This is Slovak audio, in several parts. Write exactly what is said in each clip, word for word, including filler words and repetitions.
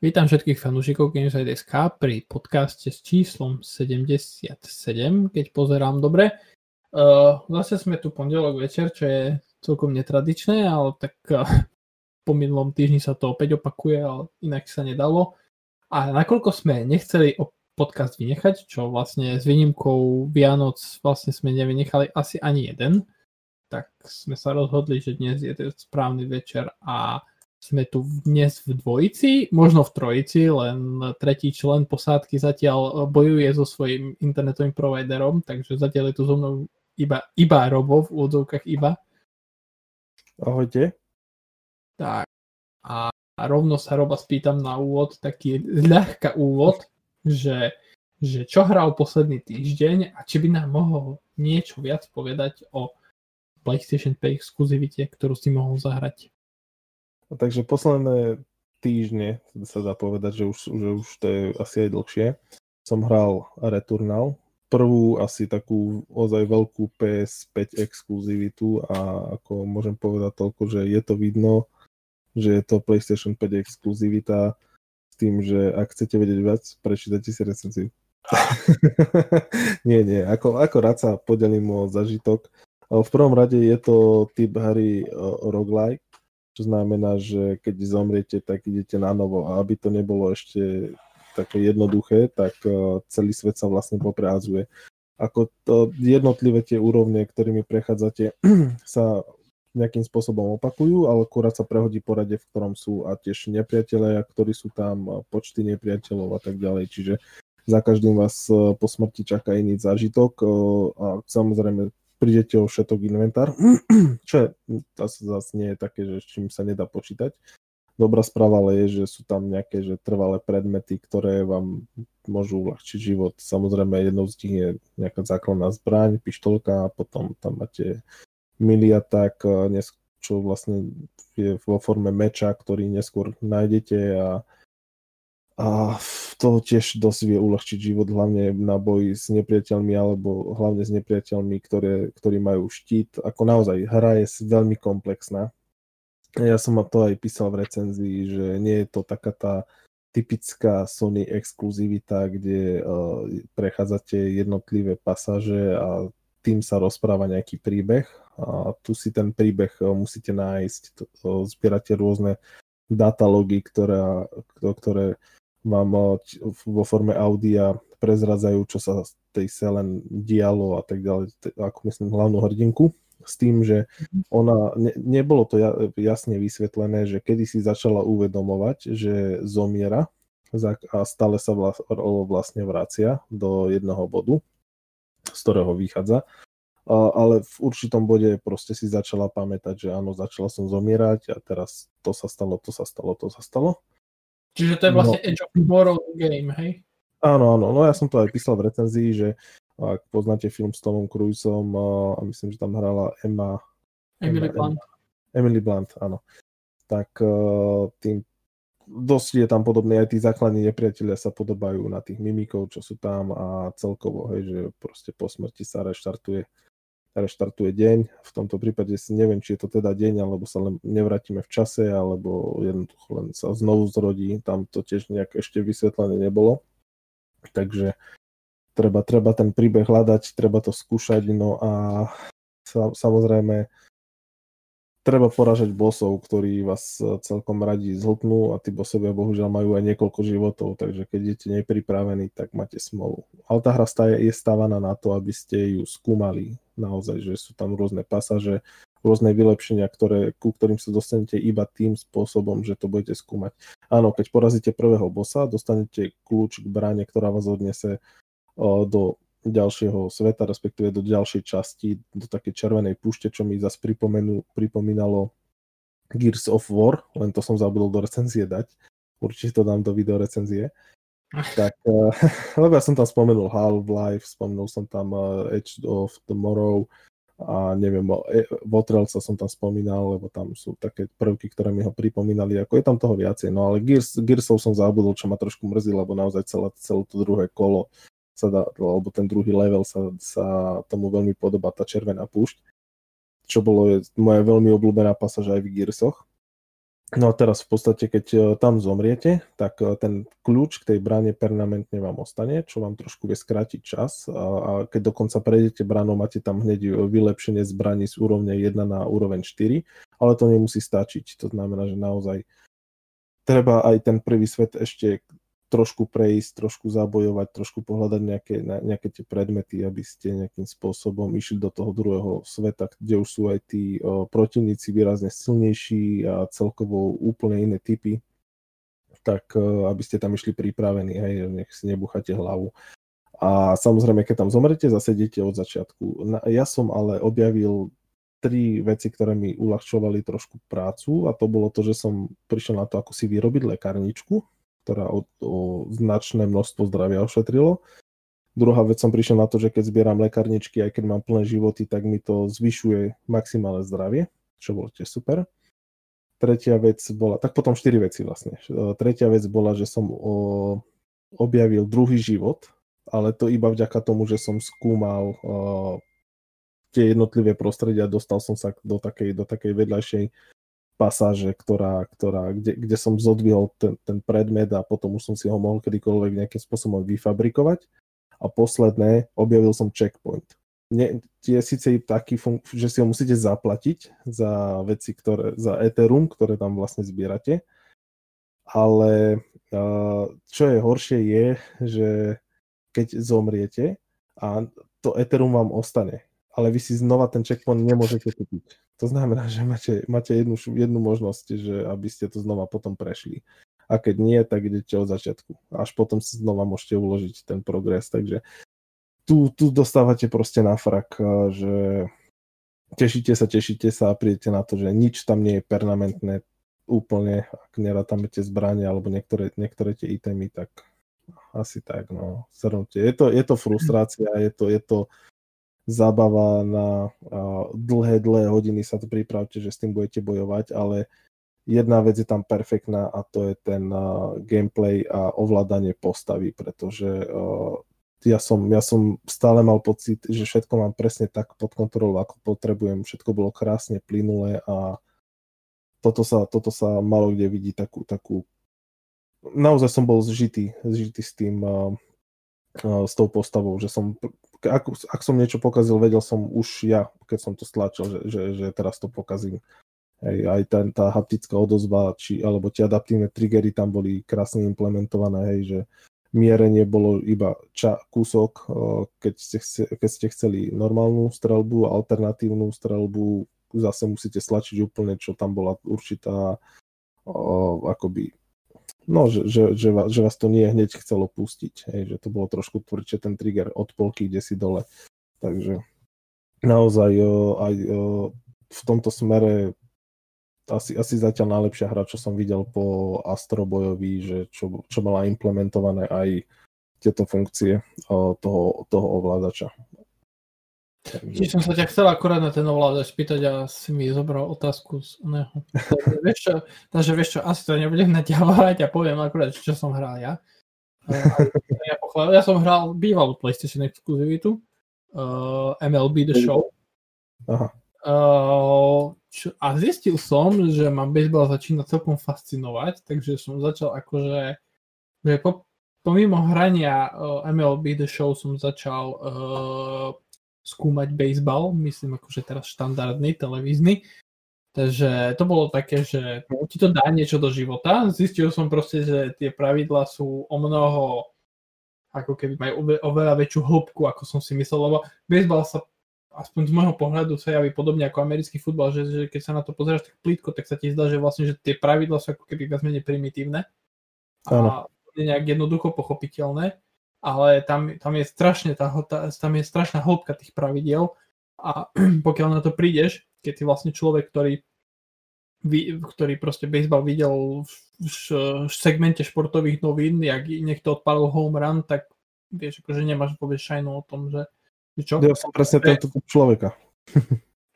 Vítam všetkých fanúšikov GameSideSK pri podcaste s číslom sedemdesiatsedem, keď pozerám dobre. Uh, zase sme tu pondelok večer, čo je celkom netradičné, ale tak uh, po minulom týždni sa to opäť opakuje, ale inak sa nedalo. A nakoľko sme nechceli podcast vynechať, čo vlastne s výnimkou Vianoc vlastne sme nevynechali asi ani jeden, tak sme sa rozhodli, že dnes je ten správny večer a sme tu dnes v dvojici, možno v trojici, len tretí člen posádky zatiaľ bojuje so svojím internetovým providerom, takže zatiaľ je tu so mnou iba, iba Robo, v úvodzovkách iba. Ahojte. Tak a rovno sa Roba spýtam na úvod, taký ľahká úvod, že, že čo hral posledný týždeň a či by nám mohol niečo viac povedať o PlayStation päť exkluzivite, ktorú si mohol zahrať. Takže posledné týždne, sa dá povedať, že už, že už to je asi aj dlhšie, som hral Returnal. Prvú asi takú ozaj veľkú pé es päť exkluzivitu a ako môžem povedať toľko, že je to vidno, že je to PlayStation päť exkluzivita s tým, že ak chcete vedieť viac, prečítajte si recenziu. nie, nie, ako, ako rád sa podelím o zažitok. V prvom rade je to typ hry Roguelike, čo znamená, že keď zomriete, tak idete na novo. A aby to nebolo ešte také jednoduché, tak celý svet sa vlastne poprehádzuje. Ako to jednotlivé tie úrovne, ktorými prechádzate, sa nejakým spôsobom opakujú, ale akurát sa prehodí poradie, v ktorom sú a tiež nepriatelia, ktorí sú tam, počty nepriateľov a tak ďalej. Čiže za každým vás po smrti čaká iný zážitok a samozrejme prídete o všetok inventár, čo zase nie je také, že s čím sa nedá počítať. Dobrá správa ale je, že sú tam nejaké že trvalé predmety, ktoré vám môžu uľahčiť život. Samozrejme jednou z nich je nejaká základná zbraň, pištolka, potom tam máte miliatak, čo vlastne je vo forme meča, ktorý neskôr nájdete a A to tiež dosť vie uľahčiť život, hlavne na boji s nepriateľmi, alebo hlavne s nepriateľmi, ktoré, ktorí majú štít. Ako naozaj, hra je veľmi komplexná. Ja som to aj písal v recenzii, že nie je to taká tá typická Sony exkluzivita, kde uh, prechádzate jednotlivé pasáže a tým sa rozpráva nejaký príbeh. A tu si ten príbeh uh, musíte nájsť, uh, zbierate rôzne datalogy, ktorá, ktoré vám vo forme audia prezradzajú, čo sa z tej Selen dialo a tak ďalej, ako myslím hlavnú hrdinku, s tým, že ona, ne, nebolo to jasne vysvetlené, že kedy si začala uvedomovať, že zomiera a stále sa vlastne vracia do jedného bodu, z ktorého vychádza. Ale v určitom bode proste si začala pamätať, že áno, začala som zomierať a teraz to sa stalo, to sa stalo, to sa stalo. Čiže to je vlastne no. Edge of Tomorrow game, hej? Áno, áno, no ja som to aj písal v recenzii, že ak poznáte film s Tomom Cruisom a myslím, že tam hrala Emma... Emily Emma, Blunt. Emma, Emily Blunt, áno. Tak tým dosť je tam podobné, aj tí základní nepriatelia sa podobajú na tých mimikov, čo sú tam a celkovo, hej, že proste po smrti sa reštartuje reštartuje deň. V tomto prípade si neviem, či je to teda deň, alebo sa len nevrátime v čase, alebo jednoducho len sa znovu zrodí. Tam to tiež nejak ešte vysvetlené nebolo. Takže treba, treba ten príbeh hľadať, treba to skúšať, no a sa, samozrejme treba poražať bossov, ktorí vás celkom radi zhltnú a tí bossovia bohužiaľ majú aj niekoľko životov, takže keď idete nepripravení, tak máte smolu. Ale tá hra je stávaná na to, aby ste ju skúmali naozaj, že sú tam rôzne pasáže, rôzne vylepšenia, ktoré, ku ktorým sa dostanete iba tým spôsobom, že to budete skúmať. Áno, keď porazíte prvého bossa, dostanete kľúč k bráne, ktorá vás odnese do ďalšieho sveta, respektíve do ďalšej časti, do takej červenej púšte, čo mi zase pripomínalo Gears of War, len to som zabudol do recenzie dať. Určite to dám do video recenzie. Tak, lebo ja som tam spomenul Half-Life, spomenul som tam Edge of Tomorrow a neviem, Votrelca som tam spomínal, lebo tam sú také prvky, ktoré mi ho pripomínali, ako je tam toho viacej. No ale Gears, Gearsov som zabudol, čo ma trošku mrzí, lebo naozaj celé, celé to druhé kolo sa dá, alebo ten druhý level sa, sa tomu veľmi podobá, tá červená púšť, čo bolo je moja veľmi obľúbená pasáž aj v Gearsoch. No a teraz v podstate, keď tam zomriete, tak ten kľúč k tej bráne permanentne vám ostane, čo vám trošku vie skrátiť čas. A keď dokonca prejdete bránou, máte tam hneď vylepšenie zbraní z úrovne jedna na úroveň štyri, ale to nemusí stačiť. To znamená, že naozaj treba aj ten prvý svet ešte trošku prejsť, trošku zabojovať, trošku pohľadať nejaké, nejaké tie predmety, aby ste nejakým spôsobom išli do toho druhého sveta, kde už sú aj tí o, protivníci výrazne silnejší a celkovo úplne iné typy, tak o, aby ste tam išli pripravení, hej, nech si nebúchate hlavu. A samozrejme, keď tam zomrete, zase idete od začiatku. Na, ja som ale objavil tri veci, ktoré mi uľahčovali trošku prácu, a to bolo to, že som prišiel na to, ako si vyrobiť lekárničku, ktorá o, o značné množstvo zdravia ošetrilo. Druhá vec, som prišiel na to, že keď zbieram lekárničky, aj keď mám plné životy, tak mi to zvyšuje maximálne zdravie, čo bolo tiež super. Tretia vec bola, tak potom štyri veci vlastne. Tretia vec bola, že som o, objavil druhý život, ale to iba vďaka tomu, že som skúmal o, tie jednotlivé prostredia, dostal som sa do takej, do takej vedľajšej pasáže, ktorá, ktorá, kde, kde som zodvihol ten, ten predmet a potom už som si ho mohol kedykoľvek nejakým spôsobom vyfabrikovať. A posledné, objavil som checkpoint. Nie, je síce taký, fun- že si ho musíte zaplatiť za veci, ktoré, za Ethereum, ktoré tam vlastne zbierate, ale uh, čo je horšie je, že keď zomriete a to Ethereum vám ostane, ale vy si znova ten checkpoint nemôžete kúpiť. To znamená, že máte, máte jednu, jednu možnosť, že aby ste to znova potom prešli. A keď nie, tak idete od začiatku. Až potom si znova môžete uložiť ten progres. Takže tu, tu dostávate proste na frak, že tešíte sa, tešíte sa a prídete na to, že nič tam nie je permanentné úplne. Ak nerátame tie zbranie alebo niektoré, niektoré tie itemy, tak asi tak. No, srnúte. Je to, je to frustrácia, je to... Je to zábava na dlhé, dlhé hodiny, sa to pripravte, že s tým budete bojovať, ale jedna vec je tam perfektná a to je ten gameplay a ovládanie postavy, pretože ja som, ja som stále mal pocit, že všetko mám presne tak pod kontrolou, ako potrebujem, všetko bolo krásne plynulé a toto sa, toto sa malo kde vidí takú, takú... Naozaj som bol zžitý, zžitý s tým, s tou postavou, že som... Ak, ak som niečo pokazil, vedel som už ja, keď som to stlačil, že, že, že teraz to pokazím. Hej, aj tá, tá haptická odozva, či, alebo tie adaptívne triggery tam boli krásne implementované, hej, že mierenie bolo iba ča, kúsok, keď ste, keď ste chceli normálnu streľbu, alternatívnu streľbu, zase musíte stlačiť úplne, čo tam bola určitá o, akoby... No, že, že, že, vás, že vás to nie hneď chcelo pustiť, hej, že to bolo trošku tvrdšie ten trigger od polky, kde si dole. Takže naozaj o, aj o, v tomto smere asi, asi zatiaľ najlepšia hra, čo som videl po Astrobojovi, že čo, čo mala implementované aj tieto funkcie o, toho, toho ovládača. Čiže som sa ťa chcel akorát na ten ovládač spýtať a si mi zobral otázku z oného. Takže vieš čo, asi to nebudem naťahovať a poviem akorát, čo som hral ja. Ja, pochváľ, ja som hral bývalú PlayStation exkluzivitu, uh, em el bé The Show. Aha. Uh, čo, a zistil som, že ma baseball začína celkom fascinovať, takže som začal akože, že po, pomimo hrania uh, em el bé The Show som začal uh, skúmať baseball, myslím akože teraz štandardný, televízny. Takže to bolo také, že ti to dá niečo do života. Zistil som proste, že tie pravidlá sú o mnoho, ako keby majú oveľa väčšiu hĺbku, ako som si myslel, lebo baseball sa, aspoň z môjho pohľadu, sa javí podobne ako americký futbal, že, že keď sa na to pozeráš tak plítko, tak sa ti zdá, že vlastne, že tie pravidlá sú ako keby viac menej primitívne a je nejak jednoducho pochopiteľné. Ale tam, tam, je strašne tá, tam je strašná hĺbka tých pravidiel a pokiaľ na to prídeš, keď si vlastne človek, ktorý, ktorý proste baseball videl v, v segmente športových novín, jak niekto odpálil home run, tak vieš, akože nemáš vôbec šajnu o tom, že čo? Ja som presne tento typ človeka.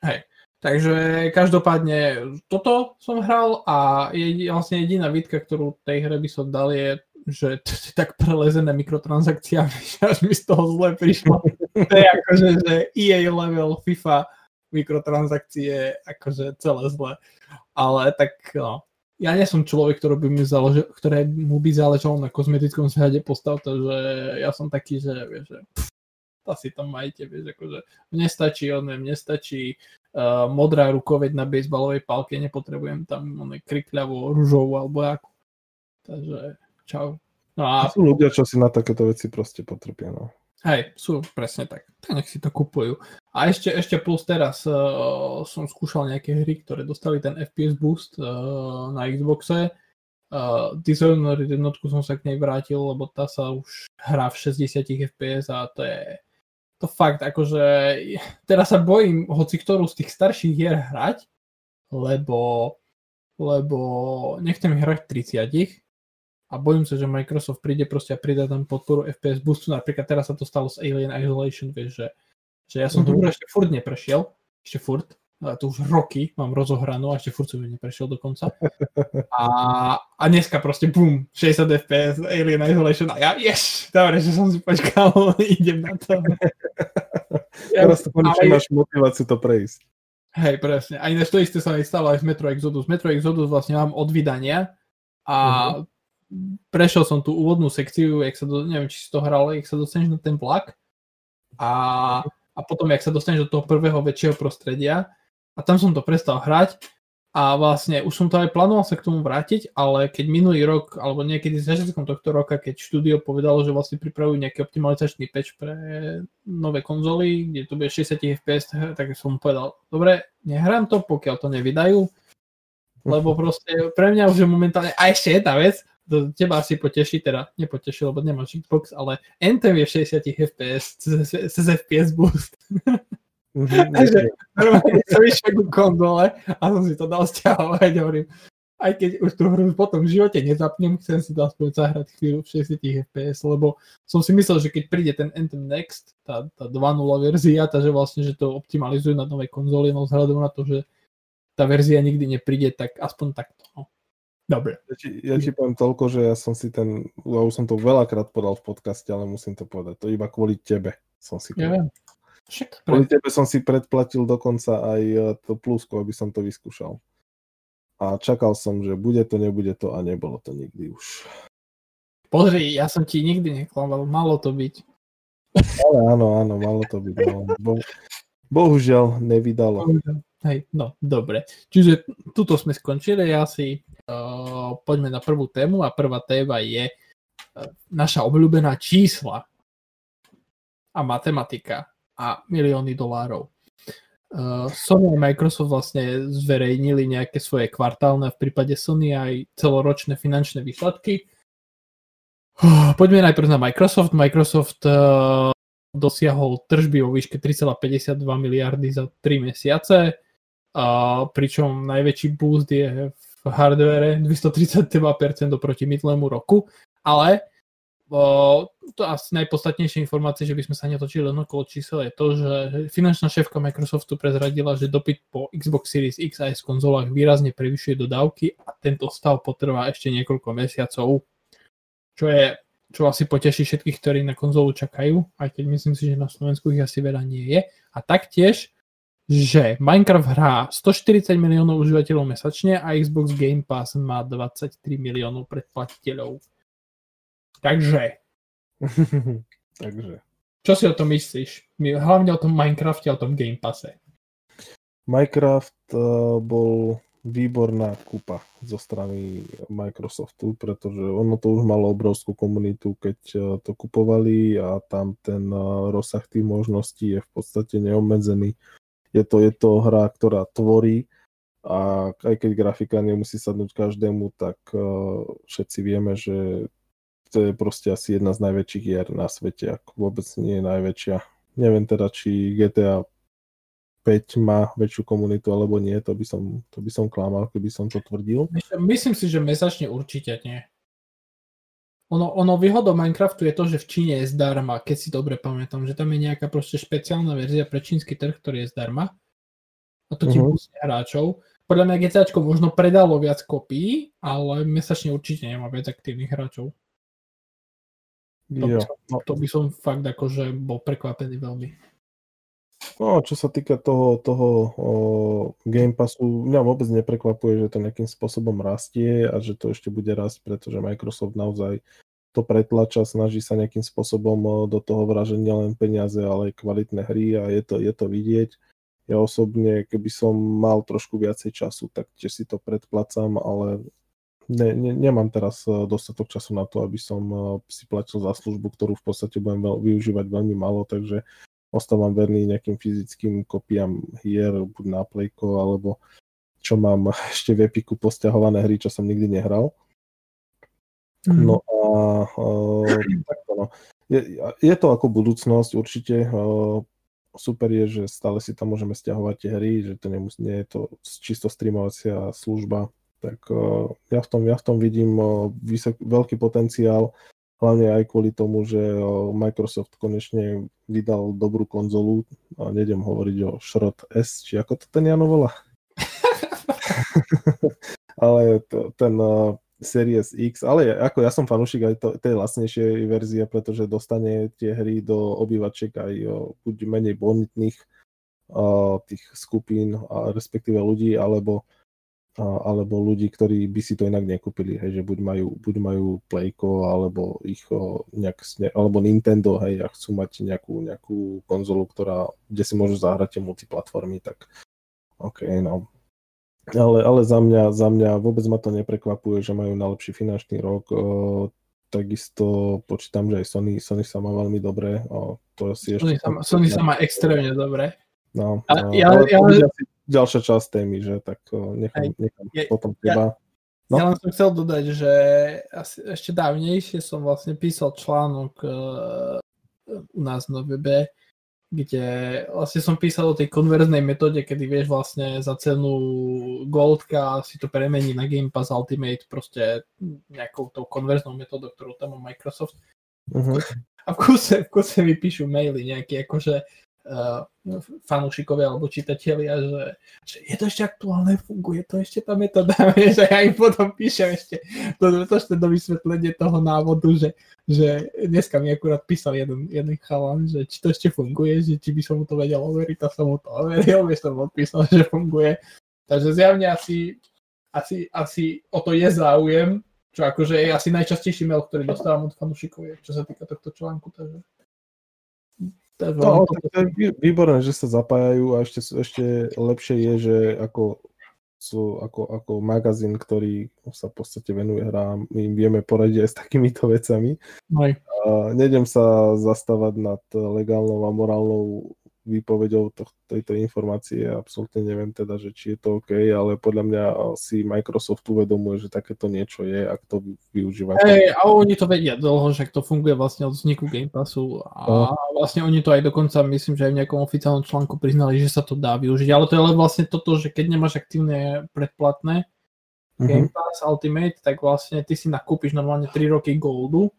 Hej. Takže každopádne toto som hral a je, vlastne jediná výtka, ktorú tej hre by som dal, je že to je tak prelezené mikrotransakciami, že až mi z toho zle prišlo. To je akože, že í á level, FIFA, mikrotransakcie, akože celé zle. Ale tak, no, ja nie som človek, ktorý by mi záležel, ktoré mu by záležalo na kozmetickom zhľade postav, takže ja som taký, že vieš, že asi tam majte, vieš, akože mne stačí, odne, mne stačí uh, modrá rukoveď na bejsbalovej palke, nepotrebujem tam oné krikľavo, ružovú alebo jakú. Takže čau. No a... Sú ľudia, čo si na takéto veci proste potrpia, no. Hej, sú, presne tak. Tak nech si to kupujú. A ešte, ešte plus teraz uh, som skúšal nejaké hry, ktoré dostali ten ef pé es boost uh, na Xboxe. Uh, Dishonored jednotku som sa k nej vrátil, lebo tá sa už hrá v šesťdesiat ef pé es a to je to fakt, akože teraz sa bojím hoci ktorú z tých starších hier hrať, lebo lebo nechcem hrať tridsať a bojím sa, že Microsoft príde proste a pridá tam podporu ef pé es boostu. Napríklad teraz sa to stalo s Alien Isolation, vieš, že, že ja som mm-hmm. to ešte furt neprešiel, ešte furt, ale to už roky mám rozohranú a ešte furt som neprešiel dokonca. A, a dneska proste bum, šesťdesiat ef pé es, Alien Isolation a ja, yes, dobre, že som si počkal, idem na to. Ja, teraz to konečne máš motiváciu to prejsť. Hej, presne. A ináč to isté sa mi stalo aj v Metro Exodus. Metro Exodus vlastne mám od vydania a mm-hmm. prešiel som tú úvodnú sekciu, jak sa do, neviem, či si to hral, jak sa dostaneš na ten vlak a, a potom, jak sa dostaneš do toho prvého väčšieho prostredia a tam som to prestal hrať a vlastne už som to aj plánoval sa k tomu vrátiť, ale keď minulý rok, alebo niekedy z začiatkom tohto roka, keď štúdio povedalo, že vlastne pripravujú nejaký optimalizačný patch pre nové konzoly, kde to bude šesťdesiat ef pé es, tak som mu povedal, dobre, nehrám to, pokiaľ to nevydajú, lebo proste pre mňa už je momentálne, a ešte jedna vec, teba asi poteší, teda nepoteší, lebo nemáš Xbox, ale Anthem je šesťdesiat ef pé es cez ef pé es boost. Mm-hmm, takže normálne som išiel ku konzole a som si to dal stiahovať, hovorím, aj keď už tú hru potom v živote nezapnem, chcem si to aspoň zahrať chvíľu v šesťdesiat ef pé es, lebo som si myslel, že keď príde ten Anthem Next, tá, tá dva bodka nula verzia, takže vlastne, že to optimalizujú na novej konzoli, no vzhľadom na to, že tá verzia nikdy nepríde, tak aspoň takto, no. Dobre. Ja ti, ja ti poviem toľko, že ja som si ten, ja už som to veľakrát podal v podcaste, ale musím to povedať, to iba kvôli tebe som si to ja kvôli tebe som si predplatil dokonca aj to plusko, aby som to vyskúšal. A čakal som, že bude to, nebude to a nebolo to nikdy už. Pozri, ja som ti nikdy neklamal, malo to byť. Ale áno, áno, malo to byť. Bo, bohužiaľ, nevydalo. Bohužiaľ. Hej, no, dobre. Čiže tuto sme skončili, ja si uh, poďme na prvú tému a prvá téma je uh, naša obľúbená čísla a matematika a milióny dolárov. Uh, Sony a Microsoft vlastne zverejnili nejaké svoje kvartálne a v prípade Sony aj celoročné finančné výsledky. Uh, poďme najprv na Microsoft. Microsoft uh, dosiahol tržby vo výške tri celé päťdesiatdva miliardy za tri mesiace. Uh, pričom najväčší boost je v hardvere dvestotridsaťdva percent oproti minulému roku, ale uh, to asi najpodstatnejšie informácie, že by sme sa netočili len okolo čísel, je to, že finančná šéfka Microsoftu prezradila, že dopyt po Xbox Series X aj v konzolách výrazne prevyšuje dodávky a tento stav potrvá ešte niekoľko mesiacov, čo je, čo asi poteší všetkých, ktorí na konzolu čakajú, aj keď myslím si, že na Slovensku ich asi veľa nie je. A taktiež že Minecraft hrá stoštyridsať miliónov užívateľov mesačne a Xbox Game Pass má dvadsaťtri miliónov predplatiteľov. Takže. Takže. Čo si o tom myslíš? Hlavne o tom Minecrafte a o tom Game Passe. Minecraft uh, bol výborná kúpa zo strany Microsoftu, pretože ono to už malo obrovskú komunitu, keď uh, to kupovali a tam ten uh, rozsah tých možností je v podstate neobmedzený. Je to, je to hra, ktorá tvorí a aj keď grafika nemusí sadnúť každému, tak uh, všetci vieme, že to je proste asi jedna z najväčších hier na svete, ak vôbec nie je najväčšia. Neviem teda, či G T A päť má väčšiu komunitu alebo nie, to by som, to by som klamal, keby som to tvrdil. Myslím si, že mesačne určite nie. Ono, ono výhodou Minecraftu je to, že v Číne je zdarma, keď si dobre pamätám, že tam je nejaká proste špeciálna verzia pre čínsky trh, ktorý je zdarma. A to ti uh-huh. pustí hráčov. Podľa mňa GTAčko možno predalo viac kopií, ale mesačne určite nemá viac aktívnych hráčov. To by, som, to by som fakt akože bol prekvapený veľmi. No a čo sa týka toho, toho o, Game Passu, mňa vôbec neprekvapuje, že to nejakým spôsobom rastie a že to ešte bude rásť, pretože Microsoft naozaj to pretlača, snaží sa nejakým spôsobom do toho vražať nielen peniaze, ale aj kvalitné hry a je to, je to vidieť. Ja osobne, keby som mal trošku viacej času, tak tiež si to predplacam, ale ne, ne, nemám teraz dostatok času na to, aby som si platil za službu, ktorú v podstate budem veľ, využívať veľmi málo, takže ostávam verný nejakým fyzickým kopiám hier, buď na Playko, alebo čo mám ešte v Epiku posťahované hry, čo som nikdy nehral. No a uh, takto no. Je, je to ako budúcnosť určite. Uh, super je, že stále si tam môžeme stiahovať tie hry, že to nemus- nie je to čisto streamovacia služba. Tak uh, ja, v tom, ja v tom vidím uh, vysok- veľký potenciál, hlavne aj kvôli tomu, že uh, Microsoft konečne vydal dobrú konzolu a nejdem hovoriť o Šrot S, či ako to ten Jano volá. Ale to, ten... Uh, Series X, ale ja, ako ja som fanúšik aj to, tej lacnejšej verzie, pretože dostane tie hry do obývačiek aj buď menej bonitných uh, tých skupín, a respektíve ľudí, alebo, uh, alebo ľudí, ktorí by si to inak nekúpili, hej, že buď majú, buď majú Playko, alebo ich uh, nejak, ne, alebo Nintendo, hej, a chcú mať nejakú, nejakú konzolu, ktorá, kde si môžu zahrať tie multiplatformy, tak OK, no. Ale, ale za mňa, za mňa vôbec ma to neprekvapuje, že majú najlepší finančný rok. O, takisto počítam, že aj Sony, Sony sa má veľmi dobre. O, to si Sony, ešte... sa, Sony sa má extrémne dobre. No, a, no, ja, ale ja, to bude ja... asi ďalšia časť témy, že tak o, nechám, nechám ja, potom teba. No? Ja len som chcel dodať, že asi ešte dávnejšie som vlastne písal článok uh, u nás na webe, kde vlastne som písal o tej konverznej metóde, kedy vieš vlastne za cenu goldka si to premení na Game Pass Ultimate proste nejakou tou konverznou metódou, ktorú tam má Microsoft. Uh-huh. A v kuse, v kuse mi píšu maily nejaké akože uh, fanúšikovia alebo čitatelia, že, že je to ešte aktuálne, funguje to ešte tá metóda, vieš, a ja im potom píšem ešte to, to ešte do vysvetlenie toho návodu, že že dneska mi akurát písal jeden, jeden chalan, že či to ešte funguje, že či by som mu to vedel overiť, tak som mu to overil, vieš, som odpísal, že funguje. Takže zjavne asi, asi, asi o to je záujem, čo akože je asi najčastejší mail, ktorý dostávam od fanúšikov, čo sa týka tohto článku. Takže... Takže no, to je výborné, že sa zapájajú a ešte, ešte lepšie je, že ako... sú ako, ako magazín, ktorý sa v podstate venuje hrám. My vieme poradiť aj s takýmito vecami. Uh, Nejdem sa zastávať nad legálnou a morálnou výpovedou tohto, tejto informácie. Absolútne neviem teda, že či je to OK, ale podľa mňa si Microsoft uvedomuje, že takéto niečo je, ak to využívate. Hey, a oni to vedia dlho, že to funguje vlastne od vzniku Game Passu a uh. vlastne oni to aj dokonca, myslím, že aj v nejakom oficiálnom článku priznali, že sa to dá využiť, ale to je len vlastne toto, že keď nemáš aktívne predplatné Game uh-huh. Pass Ultimate, tak vlastne ty si nakúpiš normálne tri roky goldu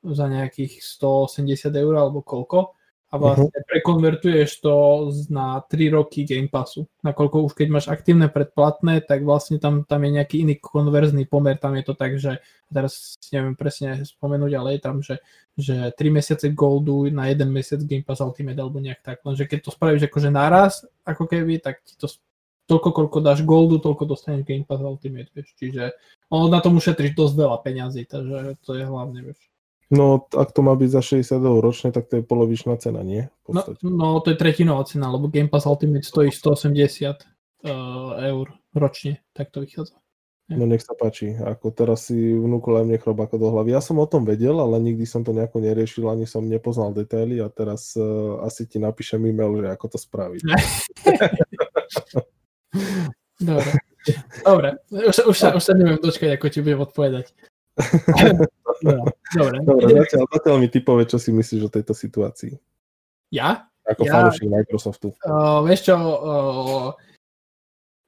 za nejakých sto osemdesiat eur alebo koľko. A vlastne uh-huh. prekonvertuješ to na tri roky Game Passu. Nakoľko už keď máš aktívne predplatné, tak vlastne tam, tam je nejaký iný konverzný pomer. Tam je to tak, že teraz neviem presne spomenúť, ale je tam, že, že tri mesiace goldu na jeden mesiac Game Pass Ultimate alebo nejak tak. Lenže keď to spravíš akože naraz, ako keby, tak ti to toľko, koľko dáš goldu, toľko dostaneš Game Pass Ultimate. Vieš. Čiže ono na tom ušetríš dosť veľa peňazí, takže to je hlavne, vieš. No, ak to má byť za šesťdesiat eur ročne, tak to je polovičná cena, nie? V no, no, to je tretinová cena, lebo Game Pass Ultimate stojí sto osemdesiat uh, eur ročne, tak to vychádza. Ja. No nech sa páči, ako teraz si vnúkol aj mne chrobáka do hlavy. Ja som o tom vedel, ale nikdy som to nejako neriešil, ani som nepoznal detaily a teraz uh, asi ti napíšem e-mail, že ako to spraviť. Dobre, Dobre. Už, už, sa, už sa neviem dočkať, ako ti budem odpovedať. No, dobre, dobre zatiaľ, zatiaľ mi ty povie, čo si myslíš o tejto situácii. Ja? Ako ja, fanúšik Microsoftu. Uh, vieš čo, uh,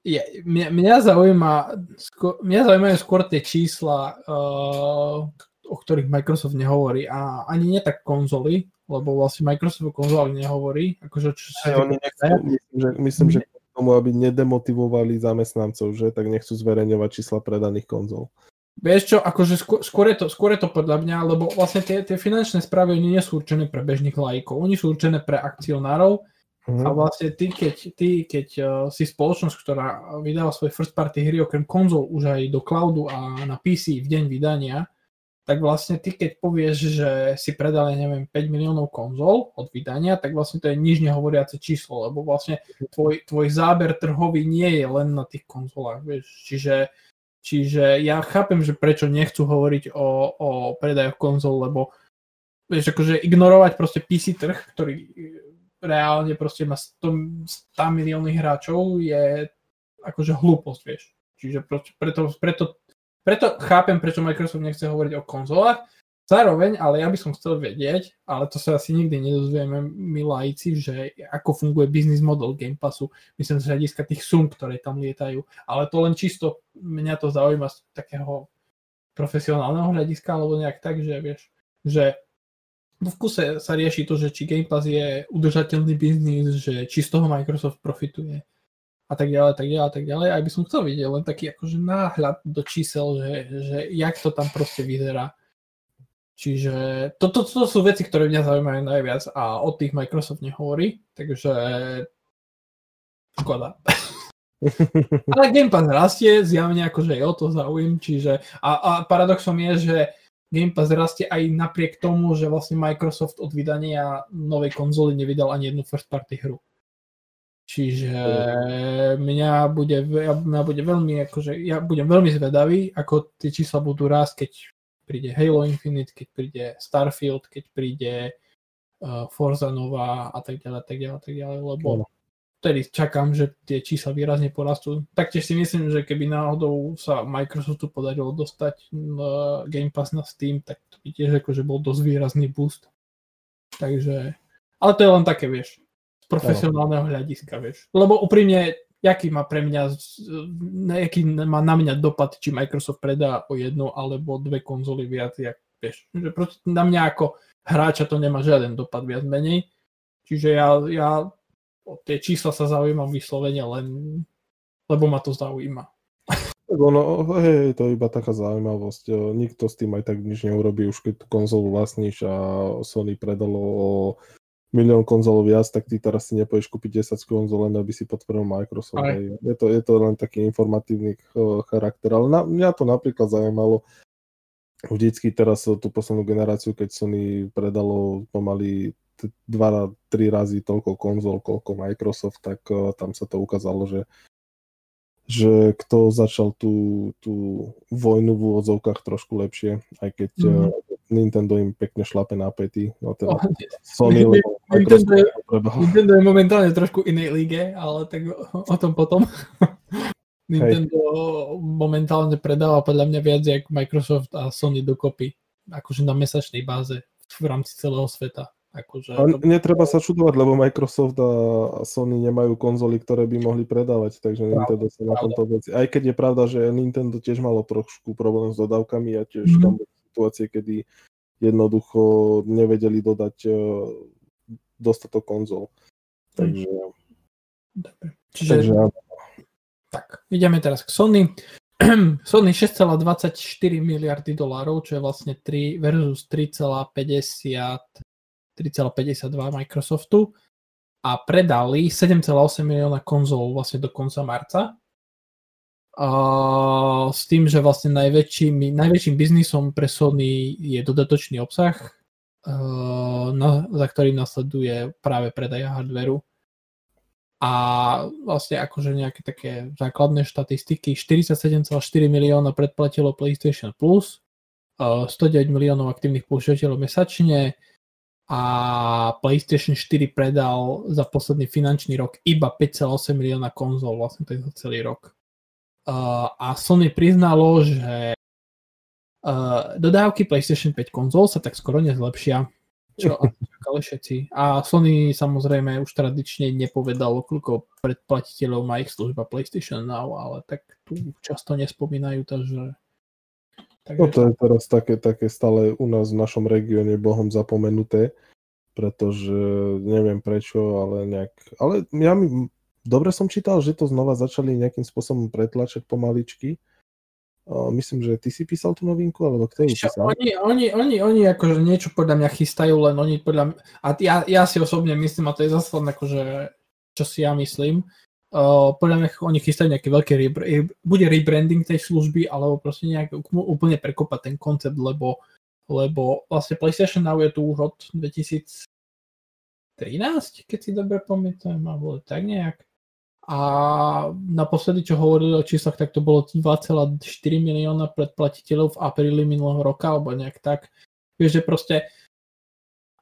je, mňa, mňa, zaujíma, skôr, mňa zaujímajú skôr tie čísla, uh, o ktorých Microsoft nehovorí. A ani nie tak konzoly, lebo vlastne Microsoft o konzolách nehovorí. Akože, čo si Aj, oni nechcú, myslím, že, myslím, že k tomu, aby nedemotivovali zamestnancov, že tak nechcú zverejňovať čísla predaných konzol. Vieš čo, akože skôr, skôr, je to, skôr je to podľa mňa, lebo vlastne tie, tie finančné správy nie sú určené pre bežných laikov, oni sú určené pre akcionárov, Mm-hmm. A vlastne ty, keď, ty, keď uh, si spoločnosť, ktorá vydáva svoje first party hry okrem konzol už aj do cloudu a na pé cé v deň vydania, tak vlastne ty, keď povieš, že si predali, neviem, päť miliónov konzol od vydania, tak vlastne to je nič nehovoriace číslo, lebo vlastne tvoj, tvoj záber trhový nie je len na tých konzolách, vieš. Čiže, čiže ja chápem, že prečo nechcú hovoriť o, o predajoch konzol, lebo vieš, akože ignorovať proste pé cé trh, ktorý reálne proste má sto miliónov hráčov, je akože hlúposť, vieš. Čiže preto, preto Preto chápem, prečo Microsoft nechce hovoriť o konzolách. Zároveň, ale ja by som chcel vedieť, ale to sa asi nikdy nedozvieme, my laici, že ako funguje business model Game Passu. Myslím, z hľadiska tých sum, ktoré tam lietajú. Ale to len čisto, mňa to zaujíma z takého profesionálneho hľadiska, alebo nejak tak, že vieš, že v kuse sa rieši to, že či Game Pass je udržateľný biznis, že či z toho Microsoft profituje. A tak ďalej, tak ďalej, tak ďalej. Aj by som chcel vidieť len taký akože náhľad do čísel, že, že jak to tam proste vyzerá. Čiže toto to, to sú veci, ktoré mňa zaujímajú najviac a o tých Microsoft nehovorí, takže škoda. Ale Game Pass rastie, zjavne akože je o to záujem, čiže a, a paradoxom je, že Game Pass rastie aj napriek tomu, že vlastne Microsoft od vydania novej konzoly nevydal ani jednu first party hru. Čiže mňa bude, mňa bude veľmi, akože, ja budem veľmi zvedavý, ako tie čísla budú rásť, keď príde Halo Infinite, keď príde Starfield, keď príde uh, Forza nová a tak ďalej, tak ďalej, tak ďalej, lebo vtedy čakám, že tie čísla výrazne porastú. Taktiež si myslím, že keby náhodou sa Microsoftu podarilo dostať uh, Game Pass na Steam, tak to by tiež akože bol dosť výrazný boost. Takže, ale to je len také, vieš, profesionálneho hľadiska, vieš. Lebo úprimne, jaký má pre mňa, jaký má na mňa dopad, či Microsoft predá o jednu alebo dve konzoly viac, jak, vieš. Že proste na mňa ako hráča to nemá žiaden dopad viac menej. Čiže ja, ja o tie čísla sa zaujímam vyslovene len, lebo ma to zaujíma. No, hej, to je iba taká zaujímavosť. Nikto s tým aj tak nič neurobí, už keď tú konzolu vlastníš a Sony predalo o milión konzol viac, tak ty teraz si nepôjdeš kúpiť desať konzol, aby si podporil Microsoft. Je to, je to len taký informatívny charakter, ale na, mňa to napríklad zaujímalo vždycky teraz tú poslednú generáciu, keď Sony predalo pomaly dva, tri razy toľko konzol, koľko Microsoft, tak tam sa to ukázalo, že že kto začal tú, tú vojnu v úvodzovkách trošku lepšie, aj keď mm. uh, Nintendo im pekne šlape na päty. No teda oh, Sony, lebo Nintendo, Nintendo je momentálne trošku inej lige, ale tak o, o tom potom. Nintendo Hej. momentálne predáva podľa mňa viac jak Microsoft a Sony dokopy, akože na mesačnej báze v rámci celého sveta. Akože a netreba sa čudovať, lebo Microsoft a Sony nemajú konzoly, ktoré by mohli predávať, takže pravda, Nintendo sa na tomto veci. Aj keď je pravda, že Nintendo tiež malo trošku problém s dodávkami a tiež mm-hmm. tam boli situácie, kedy jednoducho nevedeli dodať dostatok konzol. Takže, dobre. Čiže, takže tak, ideme teraz k Sony. Sony šesť celá dvadsaťštyri miliardy dolárov, čo je vlastne tri versus tri celá päťdesiat tri celá päťdesiatdva Microsoftu a predali sedem celá osem milióna konzol vlastne do konca marca. A s tým, že vlastne najväčším, najväčším biznisom pre Sony je dodatočný obsah, na, za ktorým nasleduje práve predaj hardveru. A vlastne akože nejaké také základné štatistiky, štyridsaťsedem celá štyri milióna predplatilo PlayStation Plus, sto deväť miliónov aktívnych používateľov mesačne, a PlayStation štyri predal za posledný finančný rok iba päť celá osem milióna konzol, vlastne to je za celý rok. Uh, a Sony priznalo, že uh, dodávky PlayStation päť konzol sa tak skoro nezlepšia, čo čakali všetci. A Sony samozrejme už tradične nepovedalo, koľko predplatiteľov má ich služba PlayStation Now, ale tak tu často nespomínajú, takže... Takže... No to je teraz také, také stále u nás v našom regióne bohom zapomenuté, pretože neviem prečo, ale nejak... Ale ja mi... Dobre som čítal, že to znova začali nejakým spôsobom pretlačať pomaličky. Uh, myslím, že ty si písal tú novinku, alebo kto ju písal? Oni, oni, oni, oni akože niečo podľa mňa chystajú, len oni podľa mňa... A ja, ja si osobne myslím, a to je zase akože čo si ja myslím. Uh, podľa mňa oni chystajú nejaké veľké re- bude rebranding tej služby, alebo proste nejak úplne prekopať ten koncept, lebo, lebo vlastne PlayStation Now je tu už od dvetisíc trinásť, keď si dobre pamätám, alebo tak nejak. A naposledy, čo hovorili o číslach, tak to bolo dva celé štyri milióna predplatiteľov v apríli minulého roka, alebo nejak tak. Vieš, že proste.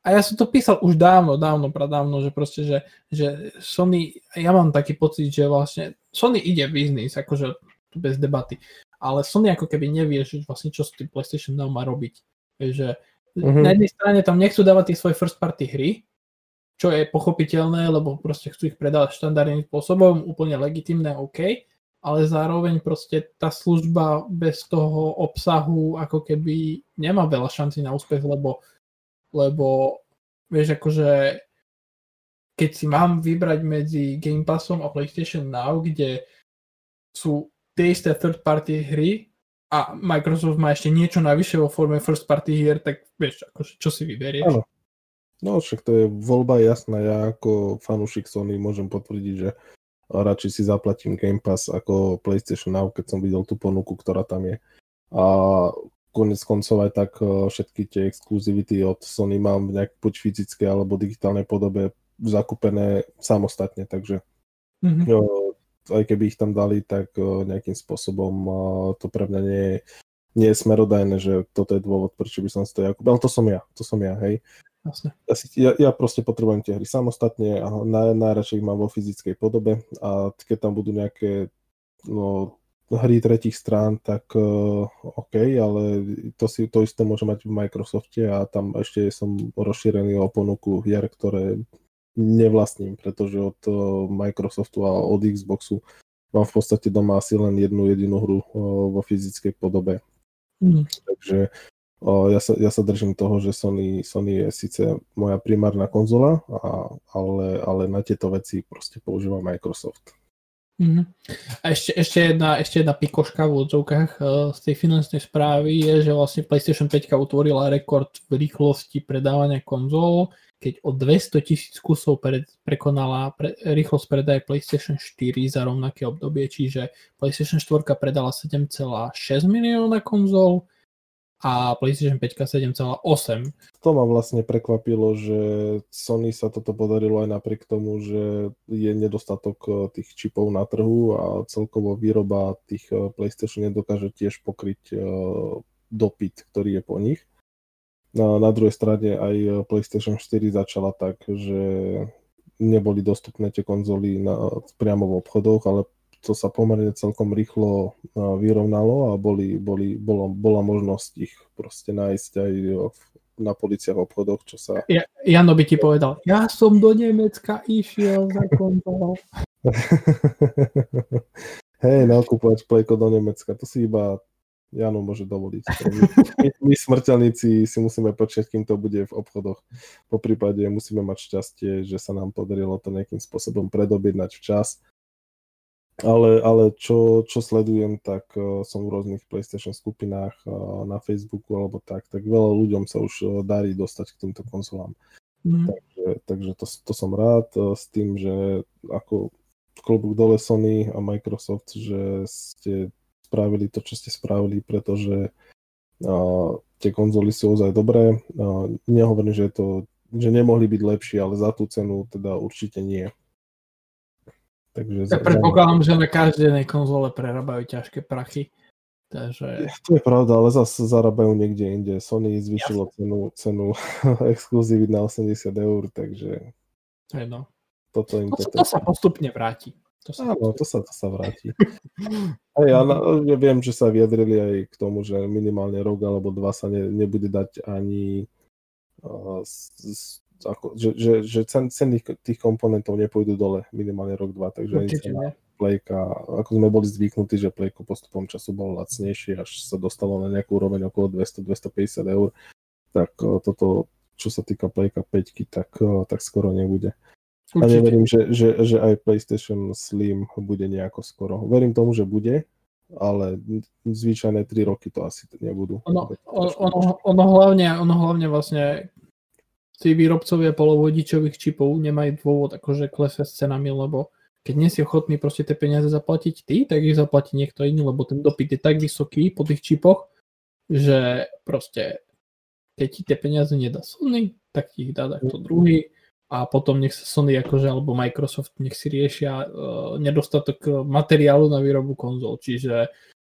A ja som to písal už dávno, dávno, pradávno, že proste, že, že Sony, ja mám taký pocit, že vlastne Sony ide biznis, akože bez debaty, ale Sony ako keby nevie, že vlastne čo s tým PlayStation Now má robiť. Že mm-hmm. Na jednej strane tam nechcú dávať tie svoje first party hry, čo je pochopiteľné, lebo proste chcú ich predávať štandardným spôsobom, úplne legitimné, OK, ale zároveň proste tá služba bez toho obsahu ako keby nemá veľa šanci na úspech, lebo lebo vieš, akože keď si mám vybrať medzi Game Passom a PlayStation Now, kde sú tie isté third party hry a Microsoft má ešte niečo navyše vo forme first party hier, tak vieš, akože, čo si vyberieš? Áno. No však to je voľba jasná. Ja ako fanúšik Sony môžem potvrdiť, že radšej si zaplatím Game Pass ako PlayStation Now, keď som videl tú ponuku, ktorá tam je. A konec koncov aj tak všetky tie exkluzivity od Sony mám nejak buď fyzické alebo digitálnej podobe zakúpené samostatne, takže mm-hmm. jo, aj keby ich tam dali, tak nejakým spôsobom to pre mňa nie, nie je smerodajné, že toto je dôvod, prečo by som si to ja kúpil. No to som ja, to som ja, hej. Ja, ja proste potrebujem tie hry samostatne a najradšej ich mám vo fyzickej podobe a keď tam budú nejaké no, hry tretích strán, tak uh, OK, ale to, si, to isté môže mať v Microsofte a tam ešte som rozšírený o ponuku hier, ktoré nevlastním, pretože od uh, Microsoftu a od Xboxu mám v podstate doma asi len jednu jedinú hru uh, vo fyzickej podobe. Mm. Takže uh, ja, sa, ja sa držím toho, že Sony, Sony je síce moja primárna konzola, a, ale, ale na tieto veci proste používam Microsoft. Mm-hmm. A ešte, ešte, jedna, ešte jedna pikoška v odzovkách uh, z tej finančnej správy je, že vlastne PlayStation päť utvorila rekord v rýchlosti predávania konzol, keď o dvestotisíc kusov pred, prekonala pre, rýchlosť predaje PlayStation štyri za rovnaké obdobie, čiže PlayStation štyri predala sedem celé šesť milióna konzol a PlayStation päť sedem celé osem. To ma vlastne prekvapilo, že Sony sa toto podarilo aj napriek tomu, že je nedostatok tých čipov na trhu a celkovo výroba tých PlayStation nedokáže tiež pokryť dopyt, ktorý je po nich. Na, na druhej strane aj PlayStation štyri začala tak, že neboli dostupné tie konzoly na, priamo v obchodoch, ale to sa pomerne celkom rýchlo vyrovnalo a boli, boli, bolo, bola možnosť ich proste nájsť aj na policiach v obchodoch, čo sa... Ja, Jano by ti povedal, ja som do Nemecka išiel za konzolou. Hej, nakupovať plejko do Nemecka, to si iba Jano môže dovoliť. My, my smrteľníci si musíme počkať, kým to bude v obchodoch. Po prípade musíme mať šťastie, že sa nám podarilo to nejakým spôsobom predobjednať včas. Ale, ale čo, čo sledujem, tak uh, som v rôznych PlayStation skupinách uh, na Facebooku alebo tak, tak veľa ľuďom sa už uh, darí dostať k týmto konzolám. Mm. Takže, takže to, to som rád uh, s tým, že ako klobúk dole Sony a Microsoft, že ste spravili to, čo ste spravili, pretože uh, tie konzoly sú ozaj dobré. Uh, nehovorím, že, to, že nemohli byť lepšie, ale za tú cenu teda určite nie. Takže ja predpokladám, že na každej konzole prerábajú ťažké prachy. Takže... To je pravda, ale zase zarábajú niekde inde. Sony zvýšilo cenu, cenu exkluzívy na osemdesiat eur, takže... No. Toto im to, to, to, to sa postupne vráti. To sa Áno, postupne. To, sa, to sa vráti. Aj, ja, ja viem, že sa vyjadrili aj k tomu, že minimálne rok alebo dva sa ne, nebude dať ani... Uh, s, s, Ako, že, že, že ceny tých komponentov nepôjdu dole minimálne rok, dva, takže ani cena plejka, ako sme boli zvyknutí, že plejko postupom času bolo lacnejšie, až sa dostalo na nejakú úroveň okolo dvesto až dvestopäťdesiat eur, tak toto, čo sa týka plejka päťky, tak, tak skoro nebude. Určite. A neverím, že, že, že aj PlayStation Slim bude nejako skoro. Verím tomu, že bude, ale zvyčajné tri roky to asi nebudú. Ono, ono, ono, hlavne, ono hlavne vlastne tí výrobcovia polovodičových čipov nemajú dôvod akože klesať s cenami, lebo keď nie si ochotný proste tie peniaze zaplatiť ty, tak ich zaplatí niekto iný, lebo ten dopyt je tak vysoký po tých čipoch, že proste keď ti tie peniaze nedá Sony, tak ti ich dá takto druhý a potom nech sa Sony akože, alebo Microsoft nech si riešia uh, nedostatok materiálu na výrobu konzol, čiže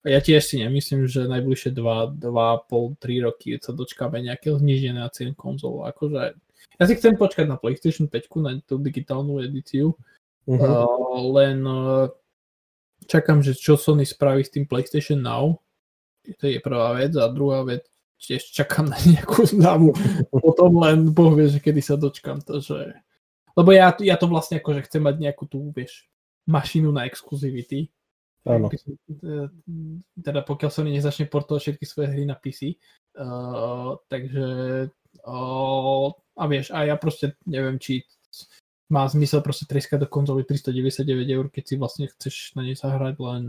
ja tiež si nemyslím, že najbližšie dva, dva, pol, tri roky sa dočkáme nejakého zníženia cien konzol. Akože, ja si chcem počkať na PlayStation päť, na tú digitálnu edíciu, uh-huh. uh, len uh, čakám, že čo Sony spraví s tým PlayStation Now, to je prvá vec, a druhá vec, tiež čakám na nejakú známu, potom len Boh vie, že kedy sa dočkám. Takže... Lebo ja, ja to vlastne akože chcem mať nejakú tú, vieš, mašinu na exkluzivity. Áno. Teda pokiaľ Sony nezačne portovať všetky svoje hry na pé cé, uh, takže uh, a vieš, a ja proste neviem, či má zmysel proste treskať do konzoly tristodeväťdesiatdeväť eur, keď si vlastne chceš na nej zahrať len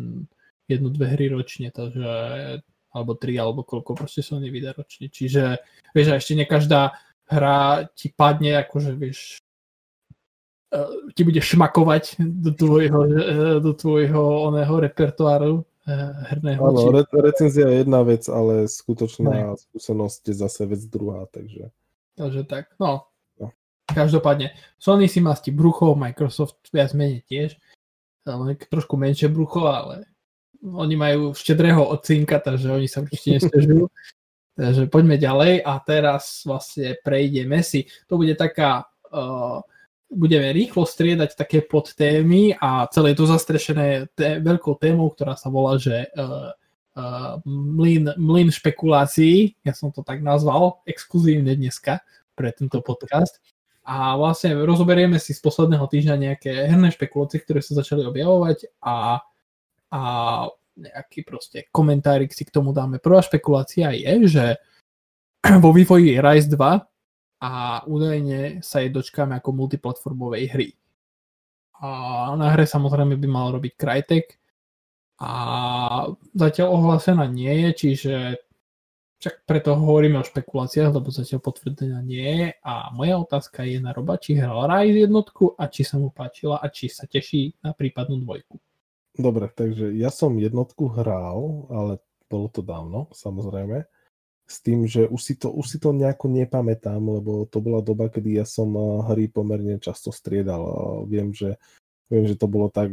jednu, dve hry ročne, takže alebo tri, alebo koľko proste Sony vydá ročne, čiže vieš, a ešte nie každá hra ti padne, akože vieš, ti bude šmakovať do tvojho, do tvojho oného repertoáru herného. Áno, re- recenzia je jedna vec, ale skutočná ne. Skúsenosť je zase vec druhá, takže... Takže tak, no. no. Každopádne, Sony si má s tým brucho, Microsoft viac menej tiež, ale trošku menšie brucho, ale oni majú štedrého ocinka, takže oni sa určite nestežujú. Takže poďme ďalej a teraz vlastne prejdeme si. To bude taká... Uh, budeme rýchlo striedať také podtémy a celé to zastrešené té, veľkou témou, ktorá sa volá, že uh, uh, mlyn, mlyn špekulácií, ja som to tak nazval, exkluzívne dneska pre tento podcast. A vlastne rozoberieme si z posledného týždňa nejaké herné špekulácie, ktoré sa začali objavovať a, a nejaký proste komentárik si k tomu dáme. Prvá špekulácia je, že vo vývoji Rise dva a údajne sa jej dočkáme ako multiplatformovej hry. A na hre samozrejme by mal robiť Crytek a zatiaľ ohlásená nie je, čiže však preto hovoríme o špekuláciách, lebo zatiaľ potvrdená nie je a moja otázka je na Roba, či hral Rise jednotku a či sa mu páčila a či sa teší na prípadnú dvojku. Dobre, takže ja som jednotku hral, ale bolo to dávno, samozrejme. S tým, že už si to, už si to nejako nepamätám, lebo to bola doba, kedy ja som hry pomerne často striedal. Viem, že, viem, že to bolo tak,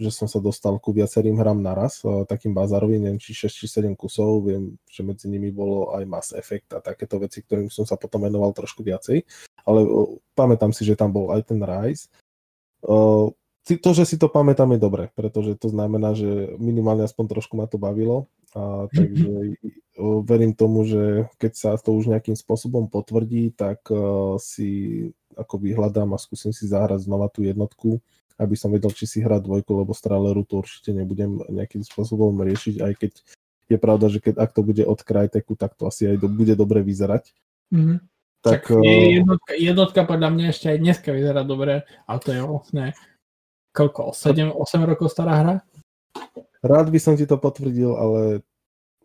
že som sa dostal ku viacerým hram naraz, takým bazárovým, neviem, či šesť či sedem kusov, viem, že medzi nimi bolo aj Mass Effect a takéto veci, ktorým som sa potom venoval trošku viacej, ale pamätám si, že tam bol aj ten Rise. To, že si to pamätám, je dobre, pretože to znamená, že minimálne aspoň trošku ma to bavilo. A takže verím tomu, že keď sa to už nejakým spôsobom potvrdí, tak si ako vyhľadám a skúsim si zahrať znova tú jednotku, aby som vedel, či si hrať dvojku, lebo Straleru to určite nebudem nejakým spôsobom riešiť, aj keď je pravda, že keď ak to bude od Cryteku, tak to asi aj do, bude dobre vyzerať. Mm-hmm. Tak, tak jednotka, jednotka podľa mňa ešte aj dneska vyzerá dobre, a to je vlastne koľko, sedem osem rokov stará hra? Rád by som ti to potvrdil, ale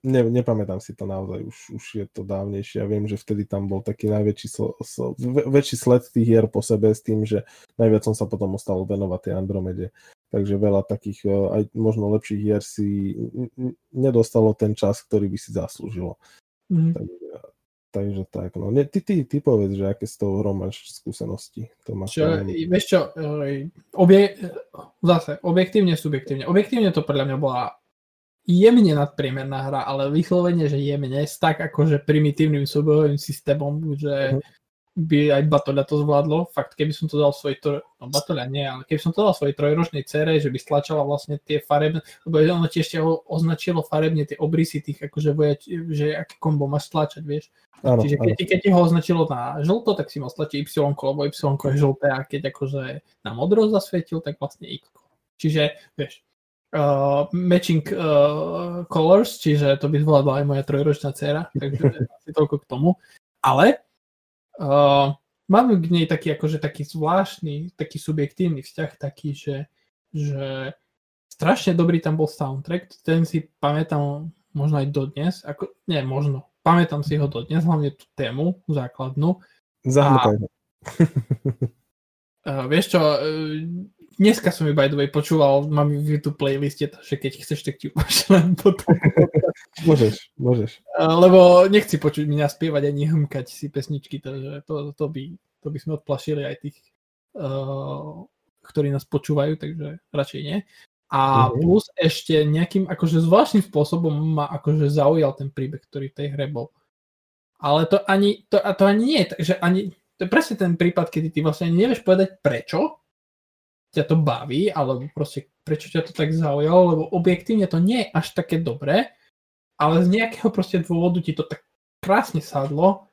ne, nepamätám si to naozaj, už, už je to dávnejšie. Ja viem, že vtedy tam bol taký najväčší so, so, väčší sled tých hier po sebe s tým, že najviac som sa potom ostal venovať tej Andromede. Takže veľa takých aj možno lepších hier si nedostalo ten čas, ktorý by si zaslúžilo. Mm. Takže, takže tak. No. Ne, ty, ty, ty povedz, že aké s tou hrou máš skúsenosti. To máš čo, vieš čo, obie, zase objektívne, subjektívne. Objektívne to podľa mňa bola jemne nadpriemerná hra, ale vyslovene, že jemne, s tak akože primitívnym súbojovým systémom, že by aj Batoľa to zvládlo. Fakt, keby som to dal svojej troj... No Batoľa nie, ale keby som to dal svojej trojročnej dcere, že by stlačala vlastne tie farebne, lebo ono ti ešte označilo farebne tie obrysy tých, akože vojač, že aké kombo máš stlačať, vieš. Áno, čiže keď, keď ti ho označilo na žlto, tak si mal stlačiť Y, lebo Y je žlté, a keď akože na modro zasvietil, tak vlastne X. Čiže, vieš, uh, matching uh, colors, čiže to by zvládla aj moja trojročná dcera, takže asi toľko k tomu. Ale uh, mám k nej taký akože taký zvláštny, taký subjektívny vzťah, taký, že, že strašne dobrý tam bol soundtrack, ten si pamätám možno aj dodnes, ako, nie možno, pamätám si ho dodnes, hlavne tú tému základnú, Zahmlkaj. Uh, vieš čo, uh, dneska som ju by the way počúval, mám ju v YouTube playliste, takže keď chceš, tak ti ju pošlem potom. Môžeš, môžeš. Uh, lebo nechci počuť mňa spievať ani hmkať si pesničky, takže to, to, by, to by sme odplašili aj tých, uh, ktorí nás počúvajú, takže radšej nie. A mm-hmm. plus ešte nejakým akože zvláštnym spôsobom ma akože zaujal ten príbeh, ktorý v tej hre bol. Ale to ani, to, a to ani nie, takže ani, to je presne ten prípad, kedy ty vlastne nevieš povedať prečo ťa to baví, alebo proste prečo ťa to tak zaujalo, lebo objektívne to nie je až také dobré, ale z nejakého proste dôvodu ti to tak krásne sadlo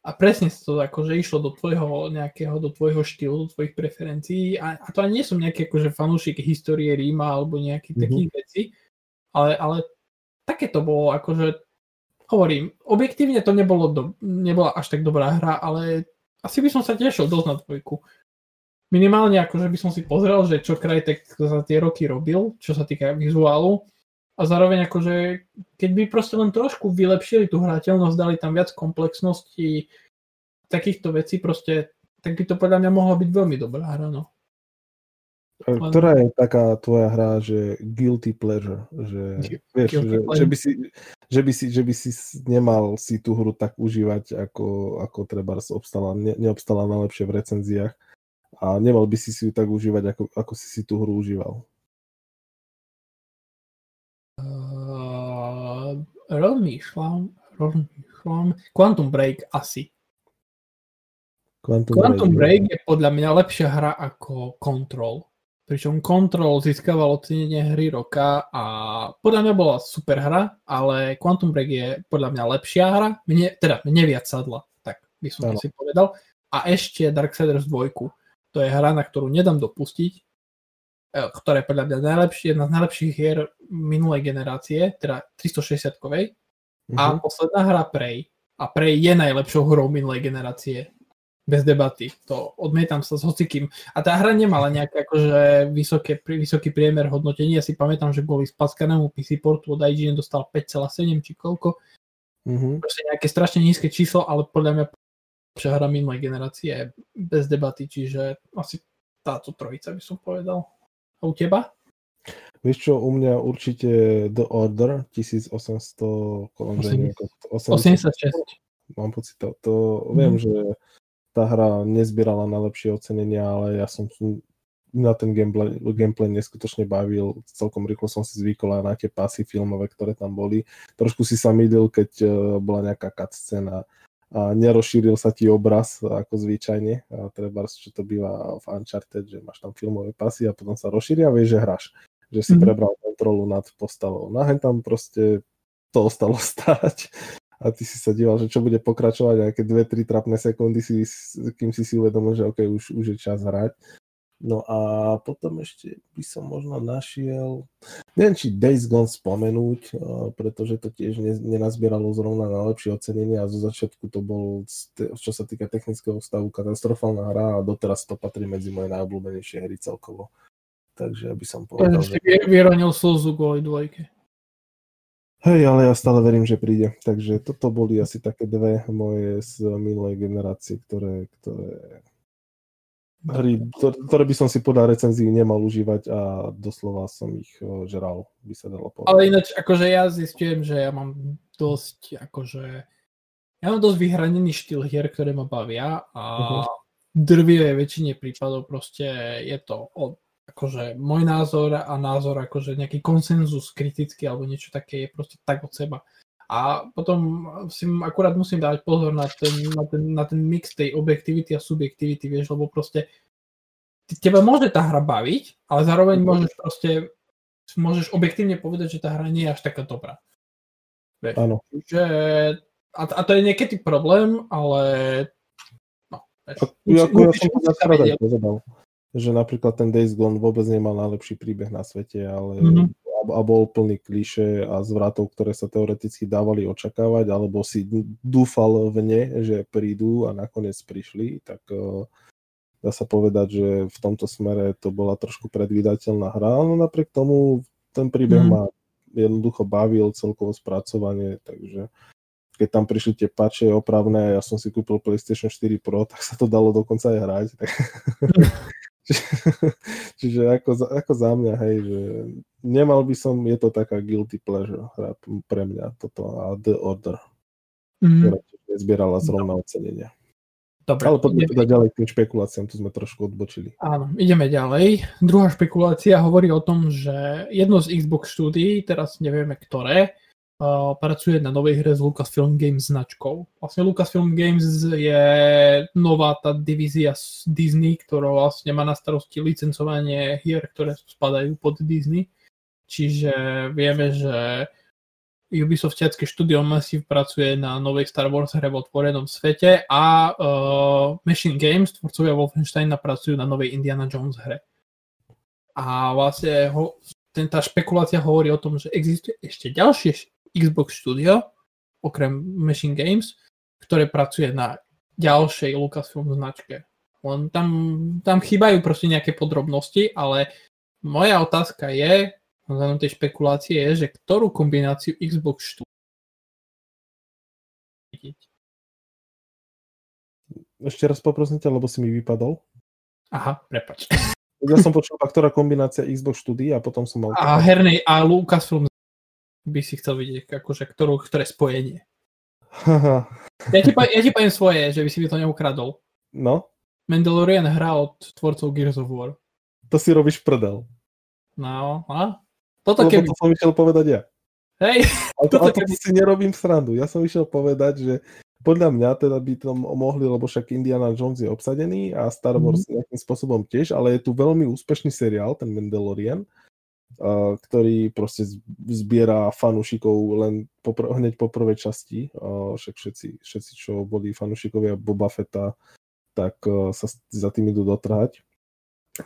a presne to akože išlo do tvojho nejakého, do tvojho štýlu, do tvojich preferencií a, a to ani nie som nejaký akože fanúšik histórie Ríma alebo nejakých mm-hmm. takých vecí, ale, ale také to bolo akože. Hovorím, objektívne to nebolo do, nebola až tak dobrá hra, ale asi by som sa tešil dosť na dvojku. Minimálne akože by som si pozrel, že čo Crytek za tie roky robil, čo sa týka vizuálu. A zároveň akože, keď by proste len trošku vylepšili tú hrateľnosť, dali tam viac komplexnosti, takýchto vecí proste, tak by to podľa mňa mohla byť veľmi dobrá hra, no. Ktorá je taká tvoja hra, že guilty pleasure, že, Gu- vieš, guilty že, pleasure. že by si, že by si, že by si nemal si tú hru tak užívať, ako, ako trebárs obstala, ne, neobstala najlepšie v recenziách a nemal by si si ju tak užívať, ako, ako si si tú hru užíval. Uh, rozmýšľam, rozmýšľam, Quantum Break asi. Quantum, Quantum Break, Break je podľa mňa lepšia hra ako Control. Pričom Control získaval ocenenie hry roka a podľa mňa bola super hra, ale Quantum Break je podľa mňa lepšia hra, mne, teda mne viac sadla, tak by som to si povedal. A ešte Darksiders dva, to je hra, na ktorú nedám dopustiť, ktorá je podľa mňa najlepšie, jedna z najlepších hier minulej generácie, teda tristošesťdesiatkovej. Mhm. A posledná hra Prey, a Prey je najlepšou hrou minulej generácie. Bez debaty. To odmietam sa s hocikým. A tá hra nemala nejaké akože vysoké, vysoký priemer hodnotenia. Ja si pamätám, že boli spackanému pé cé portu od í gé en dostal päť celá sedem či koľko. Mm-hmm. Proste nejaké strašne nízke číslo, ale podľa mňa lepšia hra minulej generácie je bez debaty, čiže asi táto trojica by som povedal. A u teba? Vieš čo, u mňa určite The Order tisícosemsto osemdesiatšesť. Mám pocit, to, to mm-hmm. viem, že tá hra nezbierala najlepšie ocenenia, ale ja som na ten gameplay, gameplay neskutočne bavil. Celkom rýchlo som si zvykol aj na tie pasy filmové, ktoré tam boli. Trošku si sa mydlil, keď bola nejaká cutscéna a nerozšíril sa ti obraz ako zvyčajne. A trebárs, čo to býva v Uncharted, že máš tam filmové pasy a potom sa rozšíria a vieš, že hráš. Že si mm-hmm. prebral kontrolu nad postavou. Naheň tam proste to ostalo stáť. A ty si sa díval, že čo bude pokračovať a nejaké dve tri trapné sekundy, si, kým si si uvedomil, že okay, už, už je čas hrať. No a potom ešte by som možno našiel, neviem, či Days Gone spomenúť, pretože to tiež nenazbieralo zrovna najlepšie ocenenie a zo začiatku to bol, čo sa týka technického stavu, katastrofálna hra a doteraz to patrí medzi moje najobľúbenejšie hry celkovo. Takže by som povedal, že... Vyronil slzu kvôli dvojke. Hej, ale ja stále verím, že príde. Takže toto boli asi také dve moje z minulej generácie, ktoré, ktoré, ktoré by som si podľa recenzií nemal užívať a doslova som ich žral, by sa dalo povedať. Ale ináč, akože ja zistujem, že ja mám dosť, akože, ja mám dosť vyhranený štýl hier, ktoré ma bavia a uh-huh. drvivej väčšine prípadov proste je to od akože môj názor a názor akože nejaký konsenzus kritický alebo niečo také je proste tak od seba. A potom si akurát musím dať pozor na ten, na ten, na ten mix tej objektivity a subjektivity, vieš, lebo proste teba môže tá hra baviť, ale zároveň môžeš proste môžeš objektívne povedať, že tá hra nie je až taká dobrá. Vieš, že, a, a to je niekedy problém, ale no, vieš, ja, musí, ja musí, som musí že napríklad ten Days Gone vôbec nemal najlepší príbeh na svete, ale mm-hmm. a, a bol plný klišé a zvratov, ktoré sa teoreticky dávali očakávať, alebo si dúfal v ne, že prídu a nakoniec prišli, tak uh, dá sa povedať, že v tomto smere to bola trošku predvídateľná hra, ale napriek tomu ten príbeh mm-hmm. ma jednoducho bavil, celkovo spracovanie, takže keď tam prišli tie patche opravné, ja som si kúpil PlayStation štyri Pro, tak sa to dalo dokonca aj hrať. Tak... Čiže ako za, ako za mňa, hej, že nemal by som, je to taká guilty pleasure hra pre mňa toto a The Order, mm-hmm. ktorá nezbierala zrovna no. ocenenia. Dobre, ale poďme teda ďalej k tým špekuláciám, tu sme trošku odbočili. Áno, ideme ďalej. Druhá špekulácia hovorí o tom, že jedno z Xbox štúdií, teraz nevieme ktoré, uh, pracuje na novej hre s Lucasfilm Games značkou. Vlastne Lucasfilm Games je nová tá divízia z Disney, ktorá vlastne má na starosti licencovanie hier, ktoré spadajú pod Disney. Čiže vieme, že Ubisoftiacké štúdio Massive pracuje na novej Star Wars hre v otvorenom svete a uh, Machine Games, tvorcovia Wolfensteina, pracujú na novej Indiana Jones hre. A vlastne ho, tá špekulácia hovorí o tom, že existuje ešte ďalšie Xbox Studio, okrem Machine Games, ktoré pracuje na ďalšej Lucasfilm značke. Len tam, tam chýbajú proste nejaké podrobnosti, ale moja otázka je, zároveň tej špekulácie je, že ktorú kombináciu Xbox štúdia vidieť. Ešte raz poprosím ťa, lebo si mi vypadol. Aha, prepáč. Ja som počul, ktorá kombinácia Xbox štúdia a potom som mal... A hernej a Lucasfilm by si chcel vidieť, akože ktorú, ktoré spojenie. Ja ti, ja ti poviem svoje, že by si mi to neukradol. No? Mandalorian hra od tvorcov Gears of War. To si robíš prdel. No, a? Toto keby... to som išiel povedať ja. Hej. Ale to, ale to keby... si nerobím srandu. Ja som išiel povedať, že podľa mňa teda by to mohli, lebo však Indiana Jones je obsadený a Star Wars mm-hmm. nejakým spôsobom tiež, ale je tu veľmi úspešný seriál, ten Mandalorian, uh, ktorý proste zbiera fanúšikov len popr- hneď po prvej časti. Uh, však všetci, všetci, čo boli fanúšikovia Boba Fetta, tak uh, sa za tým idú dotrhať.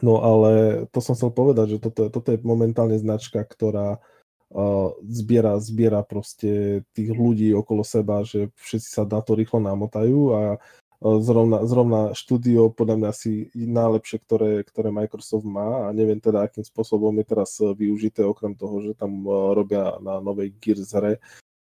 No ale to som chcel povedať, že toto, toto je momentálne značka, ktorá uh, zbiera, zbiera proste tých ľudí okolo seba, že všetci sa na to rýchlo namotajú a uh, zrovna, zrovna štúdio podľa mňa asi najlepšie, ktoré, ktoré Microsoft má a neviem teda, akým spôsobom je teraz využité, okrem toho, že tam uh, robia na novej Gears hre.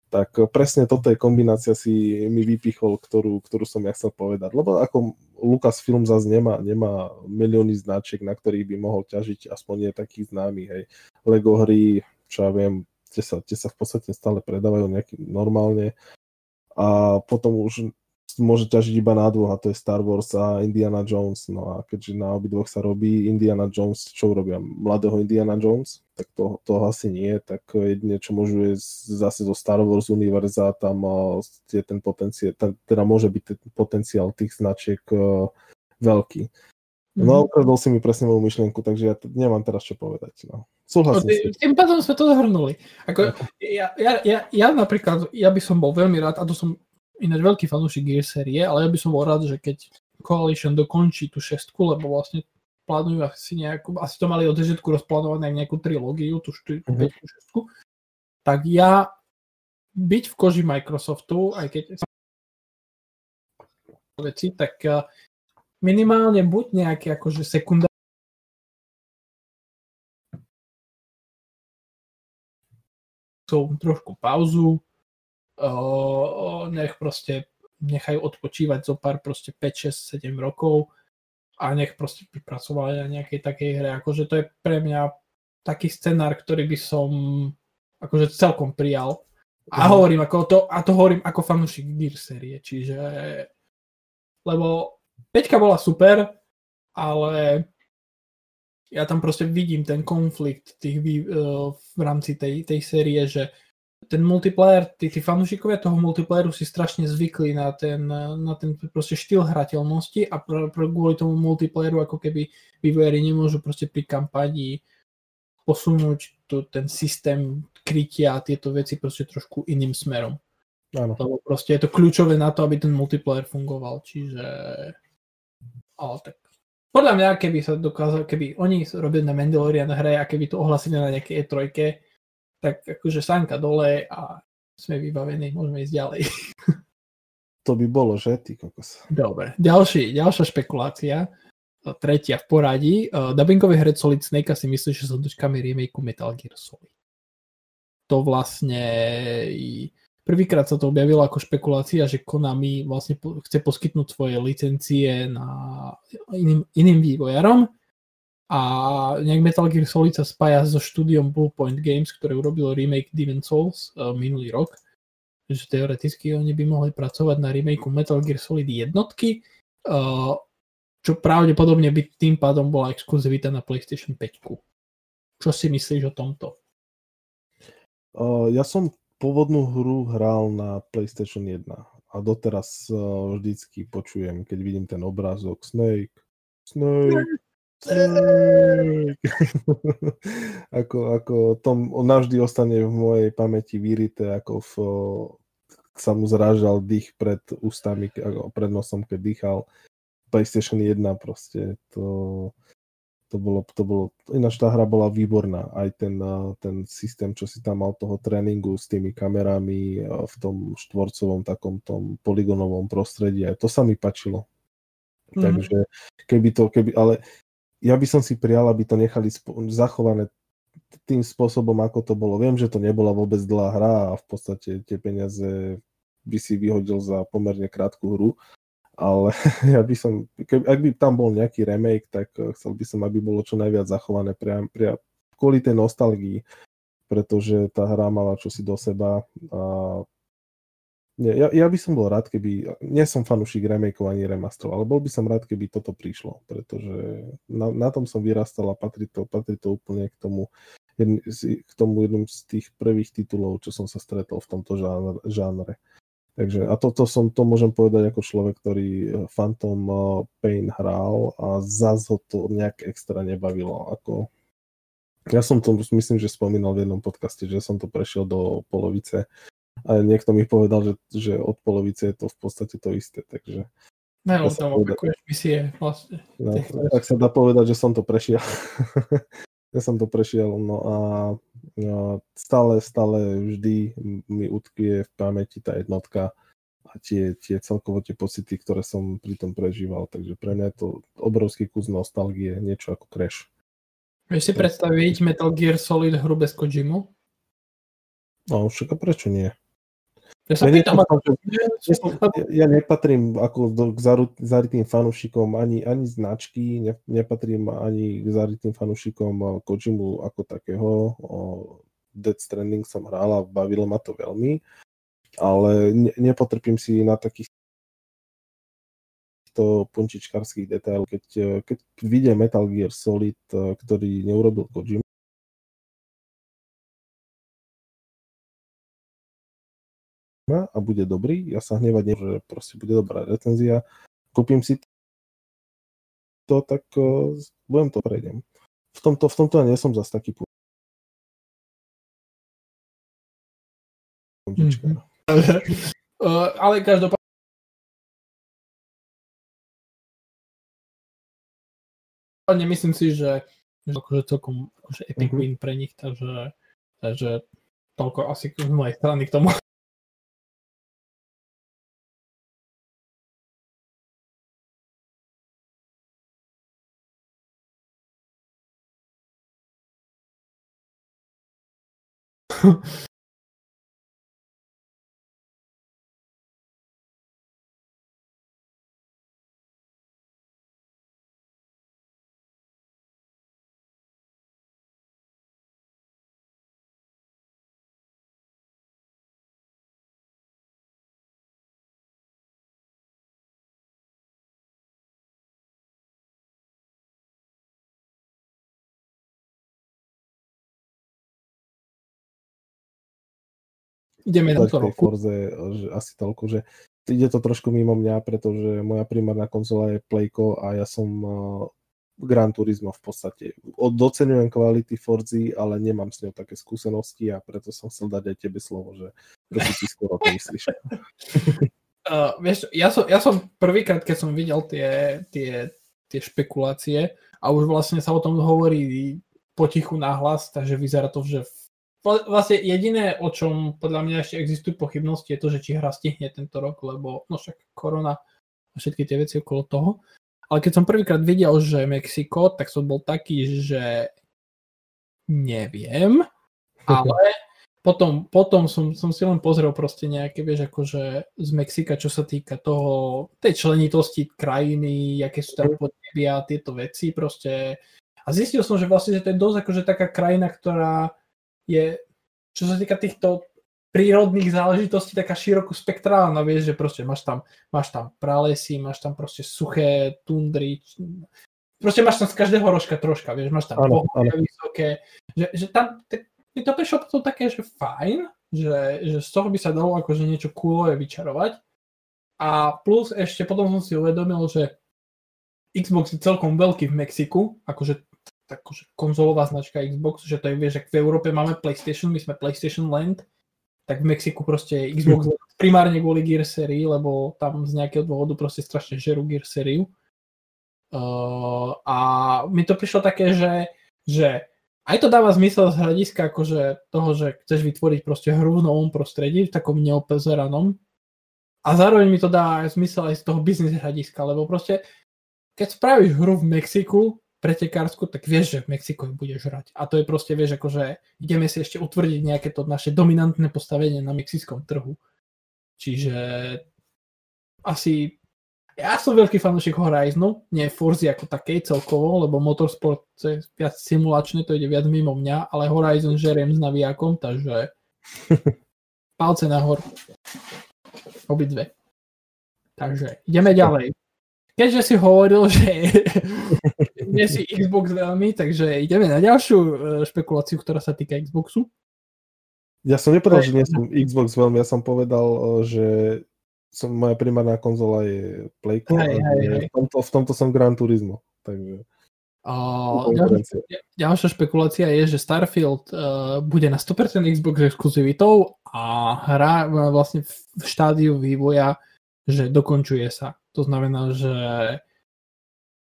Tak presne toto je kombinácia, si mi vypichol, ktorú, ktorú som ja chcel povedať. Lebo ako Lucasfilm zase nemá, nemá milióny značiek, na ktorých by mohol ťažiť, aspoň nie takých známych. Hej. Lego hry, čo ja viem, tie sa, tie sa v podstate stále predávajú nejaký normálne. A potom už môže ťažiť iba na dvoch, a to je Star Wars a Indiana Jones. No a keďže na obidvoch sa robí Indiana Jones, čo robia? Mladého Indiana Jones? Tak to, to asi nie, tak jedine, čo môžu je zase zo Star Wars univerza, tam je ten potenciál, teda môže byť ten potenciál tých značiek uh, veľký. No, ukradol si mi presne moju myšlienku, takže ja t- nemám teraz čo povedať. No. Súhlasím no, s tým. Tým pádom sme to zahrnuli. Ako, ja, ja, ja, ja napríklad, ja by som bol veľmi rád, a to som ináč veľký fanúšik Gears série, ale ja by som bol rád, že keď Coalition dokončí tú šestku, lebo vlastne plánujú asi nejakú, asi to mali od začiatku rozplánované nejakú trilógiu, tú štyri, mm-hmm. päťku, šestku, tak ja byť v koži Microsoftu, aj keď veci, tak minimálne buď nejaké akože sekundárne trošku pauzu, nech proste nechajú odpočívať zo pár proste päť, šesť, sedem rokov, a nech proste pripracovali na nejakej takej hre. Akože to je pre mňa taký scenár, ktorý by som akože celkom prijal. A, no. hovorím ako to, a to hovorím ako fanúšik Gears série. Čiže... Lebo peťka bola super, ale ja tam proste vidím ten konflikt tých, uh, v rámci tej, tej série, že ten multiplayer, tí, tí fanúšikovia toho multiplayeru si strašne zvykli na ten, na ten proste štýl hrateľnosti a pr- pr- kvôli tomu multiplayeru ako keby vývojári nemôžu proste pri kampanii posunúť tu, ten systém krytia a tieto veci proste trošku iným smerom. Áno. Lebo proste je to kľúčové na to, aby ten multiplayer fungoval, čiže... Ale tak... Podľa mňa, keby sa dokázal, keby oni robili na Mandalorian hre a keby to ohlasili na nejaké é tri, tak akože sanka dole a sme vybavení, môžeme ísť ďalej. To by bolo, že? Ty kokos. Dobre, Ďalší, ďalšia špekulácia, tretia v poradí. Uh, dubbingový herec Solid Snake si myslí, že sa dočkáme remakeu Metal Gear Solid. To vlastne Prvýkrát sa to objavilo ako špekulácia, že Konami vlastne chce poskytnúť svoje licencie na iným, iným vývojarom a nejak Metal Gear Solid sa spája so štúdiom Bluepoint Games, ktoré urobilo remake Demon's Souls uh, minulý rok. Takže teoreticky oni by mohli pracovať na remakeu Metal Gear Solid jednotky, uh, čo pravdepodobne by tým pádom bola exkluzivita na PlayStation päť. Čo si myslíš o tomto? Uh, ja som pôvodnú hru hral na PlayStation jeden a doteraz uh, vždycky počujem, keď vidím ten obrázok Snake, Snake, Snake. ako, ako tom navždy ostane v mojej pamäti vyrité, ako v, sa mu zrážal dých pred ústami, ako pred nosom, keď dýchal. PlayStation jeden proste, to... To bolo, to bolo, ináč tá hra bola výborná, aj ten, ten systém, čo si tam mal toho tréningu s tými kamerami v tom štvorcovom takom tom polygonovom prostredí, aj to sa mi páčilo. Mm-hmm. Takže keby to, keby, ale ja by som si prial, aby to nechali spo, zachované tým spôsobom, ako to bolo. Viem, že to nebola vôbec dlhá hra a v podstate tie peniaze by si vyhodil za pomerne krátku hru. Ale ja by som, keby, ak by tam bol nejaký remake, tak chcel by som, aby bolo čo najviac zachované priam, priam, kvôli tej nostalgii, pretože tá hra mala čosi do seba. A nie, ja, ja by som bol rád, keby, nie som fanúšik remakeov ani remasterov, ale bol by som rád, keby toto prišlo, pretože na, na tom som vyrastal a patrí to, patrí to úplne k tomu, jedn, k tomu jednom z tých prvých titulov, čo som sa stretol v tomto žánre. žánre. Takže, a toto to som, to môžem povedať ako človek, ktorý Phantom Pain hral a zás ho to nejak extra nebavilo. Ako... Ja som to, myslím, že spomínal v jednom podcaste, že som to prešiel do polovice a niekto mi povedal, že, že od polovice je to v podstate to isté, takže... Ne, no, tam opakuješ misie vlastne. No, tak sa dá povedať, že som to prešiel. Ja som to prešiel, no a stále, stále vždy mi utkvie v pamäti tá jednotka a tie, tie celkovo tie pocity, ktoré som pri tom prežíval. Takže pre mňa je to obrovský kus nostalgie, niečo ako Crash. Vieš si to... predstaviť Metal Gear Solid hru bez Kojimu? No, však prečo nie? Ja sa ja pýtam, nepatrím, a... ja nepatrím ako do, k zarytým fanúšikom ani, ani značky, ne, nepatrím ani k zarytým fanúšikom Kojimu ako takého. O Death Stranding som hral a bavilo ma to veľmi, ale ne, nepotrpím si na takých to punčičkárskych detailov. Keď, keď vidie Metal Gear Solid, ktorý neurobil Kojima, a bude dobrý, ja sa hnevať neviem, že proste bude dobrá recenzia, kúpim si to, tak uh, budem to prejdem. V tomto, v tomto ja nie som zase taký pú... Mm-hmm. uh, ale každopádne myslím si, že je akože celkom akože epic mm-hmm. win pre nich, takže, takže toľko asi z mojej strany k tomu. Ideme na to roku. Forze, že asi toľko, že ide to trošku mimo mňa, pretože moja primárna konzola je Playko a ja som uh, Gran Turismo v podstate. Doceňujem kvality Forzy, ale nemám s ňou také skúsenosti a preto som chcel dať aj tebe slovo, že prečo si skoro to myslíš. uh, vieš, ja som, ja som prvýkrát, keď som videl tie, tie, tie špekulácie a už vlastne sa o tom hovorí potichu nahlas, takže vyzerá to, že vlastne jediné, o čom podľa mňa ešte existujú pochybnosti, je to, že či hra stihne tento rok, lebo no však korona a všetky tie veci okolo toho. Ale keď som prvýkrát videl, že Mexiko, tak som bol taký, že neviem, ale Potom, potom som, som si len pozrel proste nejaké, vieš, akože z Mexika, čo sa týka toho, tej členitosti krajiny, aké sú tam podnebia, tieto veci proste. A zistil som, že vlastne, že to je dosť akože taká krajina, ktorá je, čo sa týka týchto prírodných záležitostí, taká širokospektrálna, vieš, že proste máš tam, máš tam pralesy, máš tam proste suché tundry, proste máš tam z každého rožka troška, vieš, máš tam pohoria vysoké, že, že tam... T- je to prešlo potom také, že fajn, že, že z toho by sa dalo akože niečo coolové vyčarovať. A plus ešte potom som si uvedomil, že Xbox je celkom veľký v Mexiku, akože, akože konzolová značka Xbox, že to je, vieš, ak v Európe máme PlayStation, my sme PlayStation Land, tak v Mexiku proste je Xbox Land, primárne kvôli Gears sérii, lebo tam z nejakého dôvodu proste strašne žerú Gears sériu. Uh, a mi to prišlo také, že, že aj to dáva zmysel z hľadiska akože toho, že chceš vytvoriť proste hru v novom prostredí, v takom neopezeranom. A zároveň mi to dá zmysel aj z toho biznis hľadiska, lebo proste keď spravíš hru v Mexiku, pretekársku, tak vieš, že v Mexiku budeš hrať. A to je proste, vieš, akože ideme si ešte utvrdiť nejaké to naše dominantné postavenie na mexickom trhu. Čiže asi... Ja som veľký fanúšik Horizonu, nie Forzy ako takej celkovo, lebo Motorsport je viac simulačné, to ide viac mimo mňa, ale Horizon žeriem s navijákom, takže palce nahor. Obidve. Takže ideme ďalej. Keďže si hovoril, že nie si Xbox veľmi, takže ideme na ďalšiu špekuláciu, ktorá sa týka Xboxu. Ja som nepovedal, že nie som Xbox veľmi, ja som povedal, že... Som, moja primárna konzola je Playko hej, a hej, v, tomto, v tomto som Gran Turismo. Takže... Uh, ďalšia, ďalšia špekulácia je, že Starfield uh, bude na sto percent Xbox exkluzivitou a hra uh, vlastne v štádiu vývoja, že dokončuje sa. To znamená, že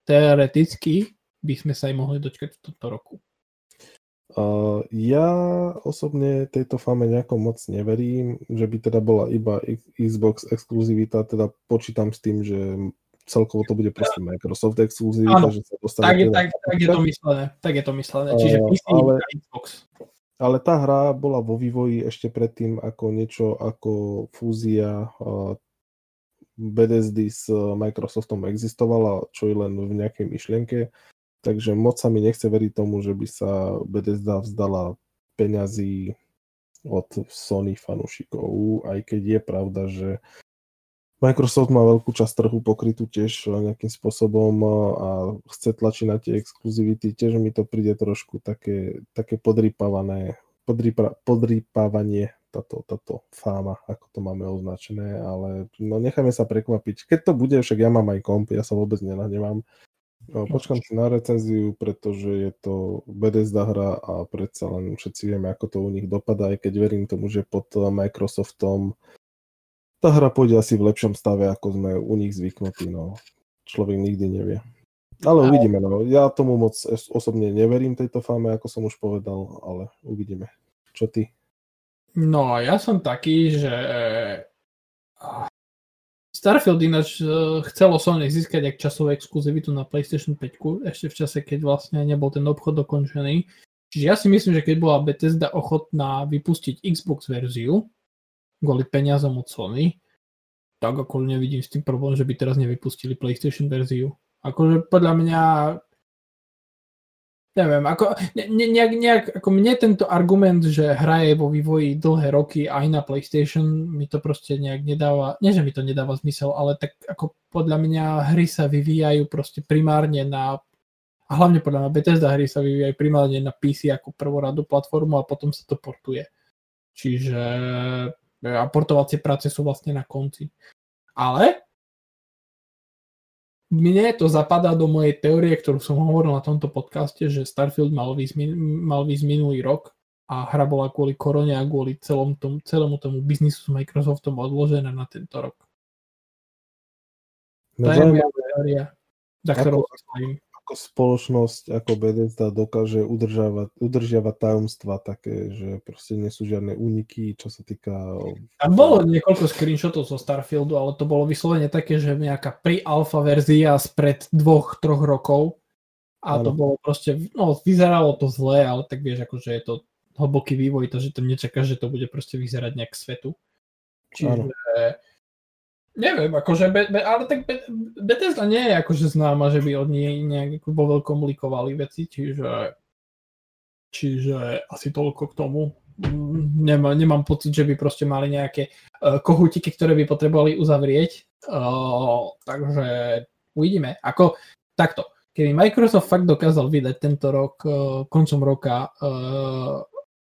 teoreticky by sme sa aj mohli dočkať v tomto roku. Uh, ja osobne tejto fáme nejako moc neverím, že by teda bola iba Xbox exkluzivita, teda počítam s tým, že celkovo to bude proste Microsoft exkluzivita, že sa dostane... Tak je, tak, tak je to myslené, tak je to myslené, uh, čiže myslím ale, Xbox. Ale tá hra bola vo vývoji ešte predtým ako niečo ako fúzia uh, Bethesdy s Microsoftom existovala, čo je len v nejakej myšlienke. Takže moc sa mi nechce veriť tomu, že by sa Bethesda vzdala peňazí od Sony fanúšikov, aj keď je pravda, že Microsoft má veľkú časť trhu pokrytú tiež nejakým spôsobom a chce tlačiť na tie exkluzivity, tiež mi to príde trošku také, také podrýpavané, podrýpa, podrýpávanie táto, táto fáma, ako to máme označené, ale no necháme sa prekvapiť. Keď to bude, však ja mám aj komp, ja sa vôbec nenahnevám. Počkám si na recenziu, pretože je to Bethesda hra a predsa len všetci vieme, ako to u nich dopadá, aj keď verím tomu, že pod Microsoftom tá hra pôjde asi v lepšom stave, ako sme u nich zvyknutí, no človek nikdy nevie. Ale uvidíme, no ja tomu moc osobne neverím tejto fáme, ako som už povedal, ale uvidíme. Čo ty? No, ja som taký, že... Starfield ináč chcelo Sony získať aj časovú exkluzivitu na PlayStation päť ešte v čase, keď vlastne nebol ten obchod dokončený. Čiže ja si myslím, že keď bola Bethesda ochotná vypustiť Xbox verziu kvôli peniazom od Sony, tak ako nevidím s tým problém, že by teraz nevypustili PlayStation verziu. Akože podľa mňa neviem, ako, ne, nejak, nejak, ako mne tento argument, že hra je vo vývoji dlhé roky aj na PlayStation, mi to proste nejak nedáva, nie že mi to nedáva zmysel, ale tak ako podľa mňa hry sa vyvíjajú proste primárne na, a hlavne podľa mňa Bethesda hry sa vyvíjajú primárne na pé cé ako prvoradú platformu a potom sa to portuje. Čiže a portovacie práce sú vlastne na konci. Ale mne to zapadá do mojej teórie, ktorú som hovoril na tomto podcaste, že Starfield mal výsť, mal výsť minulý rok a hra bola kvôli korone a kvôli celom tom, celému tomu biznisu s Microsoftom odložená na tento rok. No, to je moja teória, za ktorou sa stojím. Ako spoločnosť, ako Bethesda dokáže udržiavať tajomstva také, že proste nie sú žiadne úniky, čo sa týka... Tam bolo niekoľko screenshotov zo Starfieldu, ale to bolo vyslovene také, že nejaká pre-alfa verzia spred dvoch, troch rokov a ano. To bolo proste, no vyzeralo to zle, ale tak vieš, akože je to hlboký vývoj, takže tam nečakáš, že to bude proste vyzerať nejak k svetu. Čiže... Áno. Neviem, akože, be, be, ale tak be, Bethesda nie je akože známa, že by od nej nejak vo veľkom likovali veci, čiže, čiže asi toľko k tomu. Nemám, nemám pocit, že by proste mali nejaké uh, kohútiky, ktoré by potrebovali uzavrieť. Uh, takže uvidíme. Ako takto, keby Microsoft fakt dokázal vydať tento rok, uh, koncom roka uh,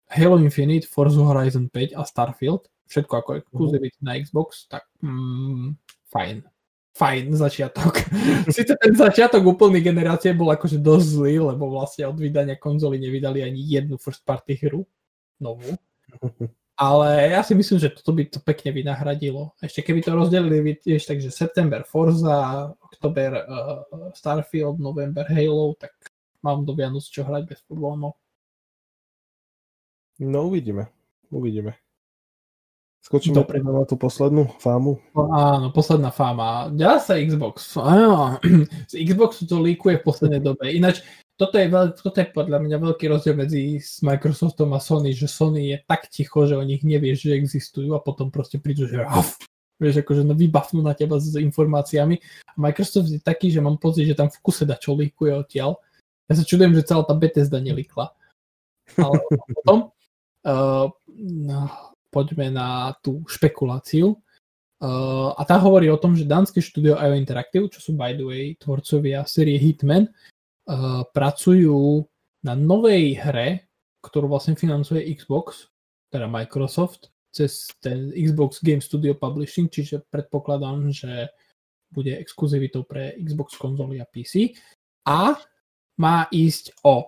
Halo Infinite, Forza Horizon päť a Starfield, všetko ako exkluzivity na Xbox, tak mm, fajn. Fajn začiatok. Sice ten začiatok úplný generácie bol akože dosť zlý, lebo vlastne od vydania konzoly nevydali ani jednu first party hru novú. Ale ja si myslím, že toto by to pekne vynahradilo. Ešte keby to rozdelili, vieš, takže september Forza, október uh, Starfield, november Halo, tak mám do Vianoc čo hrať bez problémov. No uvidíme. Uvidíme. Skočíme teda na tú poslednú fámu. Áno, posledná fáma. Dá sa Xbox. Áno. Z Xboxu to líkuje v poslednej dobe. Ináč, toto je, veľ, toto je podľa mňa veľký rozdiel medzi s Microsoftom a Sony, že Sony je tak ticho, že o nich nevieš, že existujú a potom proste prídu, že haf, vieš, akože no, vybafnú na teba s informáciami. A Microsoft je taký, že mám pocit, že tam v kuse dačo líkuje odtiaľ. Ja sa čudujem, že celá tá Bethesda nelikla. Ale potom... Uh, no. Poďme na tú špekuláciu. Uh, a tá hovorí o tom, že dánske štúdio í ó Interactive, čo sú by the way tvorcovia série Hitman, uh, pracujú na novej hre, ktorú vlastne financuje Xbox, teda Microsoft, cez ten Xbox Game Studio Publishing, čiže predpokladám, že bude exkluzivitou pre Xbox konzoly a pé cé. A má ísť o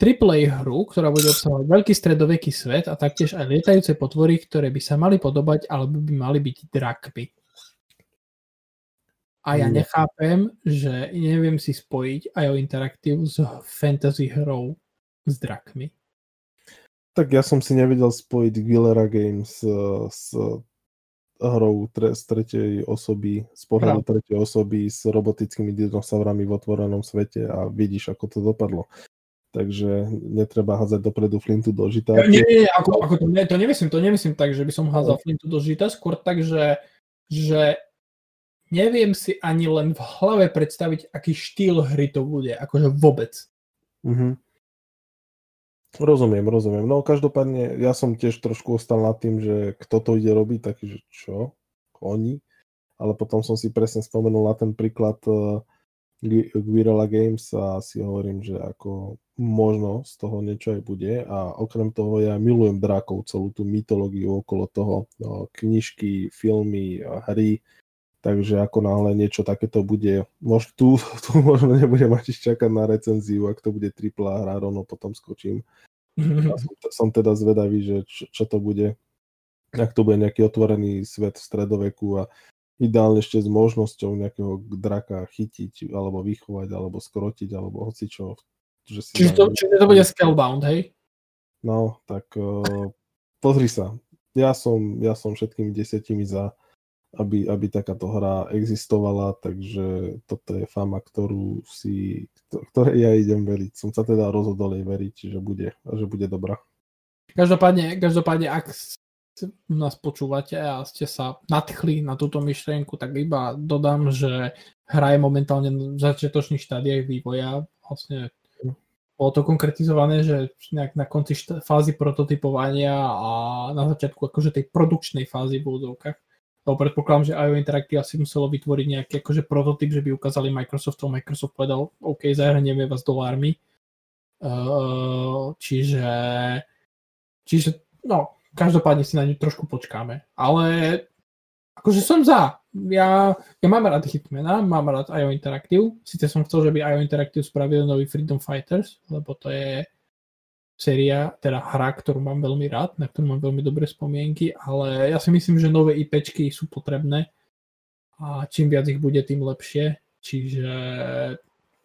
triple A hru, ktorá bude obsahovať veľký stredoveký svet a taktiež aj lietajúce potvory, ktoré by sa mali podobať alebo by mali byť drakby. A ja nechápem, že neviem si spojiť í ó Interactive s fantasy hrou s drakmi. Tak ja som si nevedel spojiť Guerrilla Games s, s hrou tre, z tretej osoby, z pohľadu tretej osoby s robotickými dinosaurami v otvorenom svete a vidíš, ako to dopadlo. Takže netreba házať dopredu flintu do žita. Nie, nie, nie, ako, ako to, nie, to nemyslím, to nemyslím tak, že by som házal flintu do žita, skôr tak, že, že neviem si ani len v hlave predstaviť, aký štýl hry to bude, akože vôbec. Mm-hmm. Rozumiem, rozumiem. No každopádne, ja som tiež trošku ostal nad tým, že kto to ide robiť, takže čo? Oni? Ale potom som si presne spomenul na ten príklad Guerrilla Games a si hovorím, že ako možno z toho niečo aj bude a okrem toho ja milujem drákov, celú tú mytológiu okolo toho, no, knižky, filmy, hry, takže ako náhle niečo takéto bude, možno tu, tu možno nebudem až čakať na recenziu, ak to bude triplá hra, rovno potom skočím. Ja som, som teda zvedavý, že čo, čo to bude, ak to bude nejaký otvorený svet v stredoveku a ideálne ešte s možnosťou nejakého draka chytiť, alebo vychovať, alebo skrotiť, alebo hocičo. Čiže to, či to bude Scalebound, hej? No, tak uh, pozri sa. Ja som, ja som všetkými desiatimi za, aby, aby takáto hra existovala, takže toto je fama, ktorú si, ktorej ja idem veriť. Som sa teda rozhodol jej veriť, že bude, že bude dobrá. Každopádne, každopádne ak nás počúvate a ste sa nadchli na túto myšlienku, tak iba dodám, že hra je momentálne v začiatočných štádiách vývoja. Vlastne bolo to konkretizované, že nejak na konci šta- fázy prototypovania a na začiatku akože tej produkčnej fázy v úvodzovkách. Lebo predpokladám, že í ó Interactive asi muselo vytvoriť nejaký akože prototyp, že by ukázali Microsoftu a Microsoft povedal, OK, zahrnieme vás dolármi. Uh, čiže čiže no každopádne si na ňu trošku počkáme, ale akože som za. Ja, ja mám rád Hitmana, mám rád í ó Interactive, síce som chcel, že by í ó Interactive spravil nový Freedom Fighters, lebo to je séria, teda hra, ktorú mám veľmi rád, na ktorú mám veľmi dobré spomienky, ale ja si myslím, že nové IPčky sú potrebné a čím viac ich bude, tým lepšie, čiže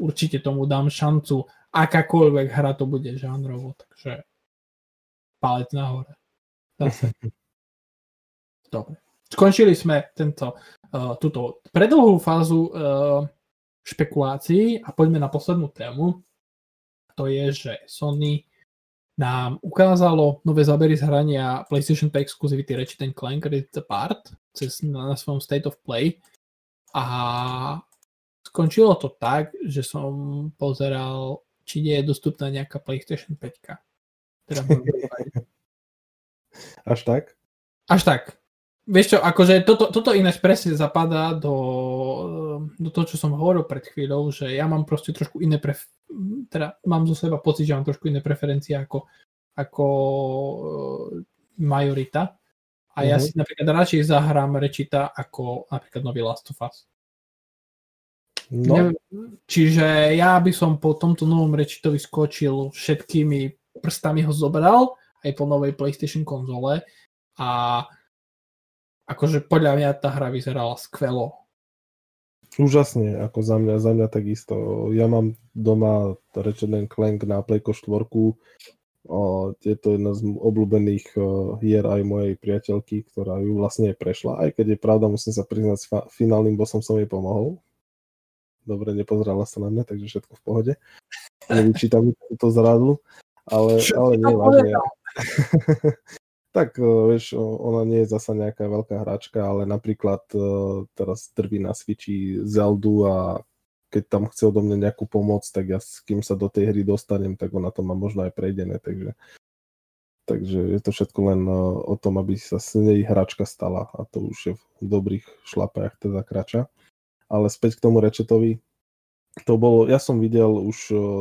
určite tomu dám šancu, akákoľvek hra to bude žánrovo, takže palec nahore. Zase. Dobre. Skončili sme tento, uh, túto predlhú fázu uh, špekulácií a poďme na poslednú tému. To je, že Sony nám ukázalo nové zábery z hrania PlayStation päť exkluzivity Ratchet and Clank Rift Apart cez, na, na svojom State of Play a skončilo to tak, že som pozeral, či nie je dostupná nejaká PlayStation päť. Teda Až tak? Až tak. Vieš čo, akože toto, toto ináč presne zapadá do, do toho, čo som hovoril pred chvíľou, že ja mám proste trošku iné, pref- teda mám zo seba pocit, že mám trošku iné preferencie ako, ako majorita. A mm-hmm. ja si napríklad radšej zahrám Ratcheta ako napríklad nový Last of Us. No. Neviem, čiže ja by som po tomto novom Ratchetovi skočil, všetkými prstami ho zobral, aj po novej PlayStation konzole a akože podľa mňa tá hra vyzerala skvelo. Úžasne, ako za mňa, za mňa takisto. Ja mám doma Ratchet and Clank na Playko štvorku. Je to jedna z obľúbených hier aj mojej priateľky, ktorá ju vlastne prešla, aj keď je pravda, musím sa priznať, s fa- finálnym bossom som jej pomohol. Dobre, nepozerala sa na mňa, takže všetko v pohode. Nevyčítam to zradu, ale, ale nevážne. Tak, vieš, ona nie je zasa nejaká veľká hráčka, ale napríklad teraz trví na Switchi Zeldu a keď tam chce odo mňa nejakú pomoc, tak ja s kým sa do tej hry dostanem, tak ona to má možno aj prejdené, takže, takže je to všetko len o tom, aby sa s nej hráčka stala a to už je v dobrých šlapách teda krača. Ale späť k tomu Ratchetovi, to bolo, ja som videl už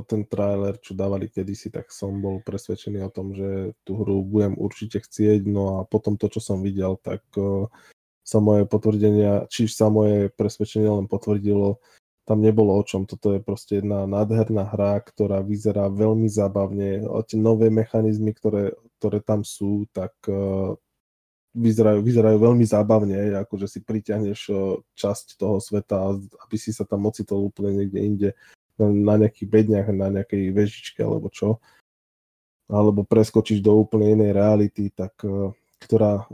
ten trailer, čo dávali kedysi, tak som bol presvedčený o tom, že tú hru budem určite chcieť, no a potom to, čo som videl, tak uh, sa moje potvrdenia, či sa moje presvedčenie len potvrdilo, tam nebolo o čom, toto je proste jedna nádherná hra, ktorá vyzerá veľmi zábavne, tie nové mechanizmy, ktoré, ktoré tam sú, tak uh, Vyzerajú, vyzerajú veľmi zábavne, akože si pritiahneš časť toho sveta, aby si sa tam ocitol úplne niekde inde, na nejakých bedniach, na nejakej vežičke alebo čo. Alebo preskočíš do úplne inej reality, tak ktorá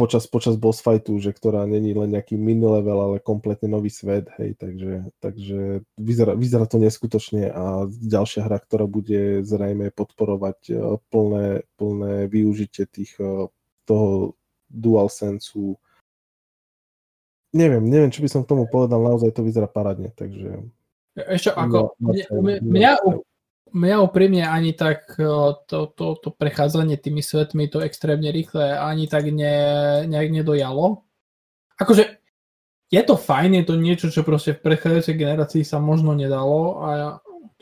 počas, počas boss fightu, že ktorá není len nejaký mini level, ale kompletne nový svet, hej, takže, takže vyzerá, vyzerá to neskutočne a ďalšia hra, ktorá bude zrejme podporovať plné, plné využitie tých toho DualSense-u. Neviem, neviem, čo by som k tomu povedal, naozaj to vyzerá parádne, takže... Ešte ako, mňa úprimne ani tak to, to, to prechádzanie tými svetmi, to extrémne rýchle, ani tak ne, nejak nedojalo. Akože, je to fajn, je to niečo, čo proste v prechádzajúcej generácii sa možno nedalo a ja...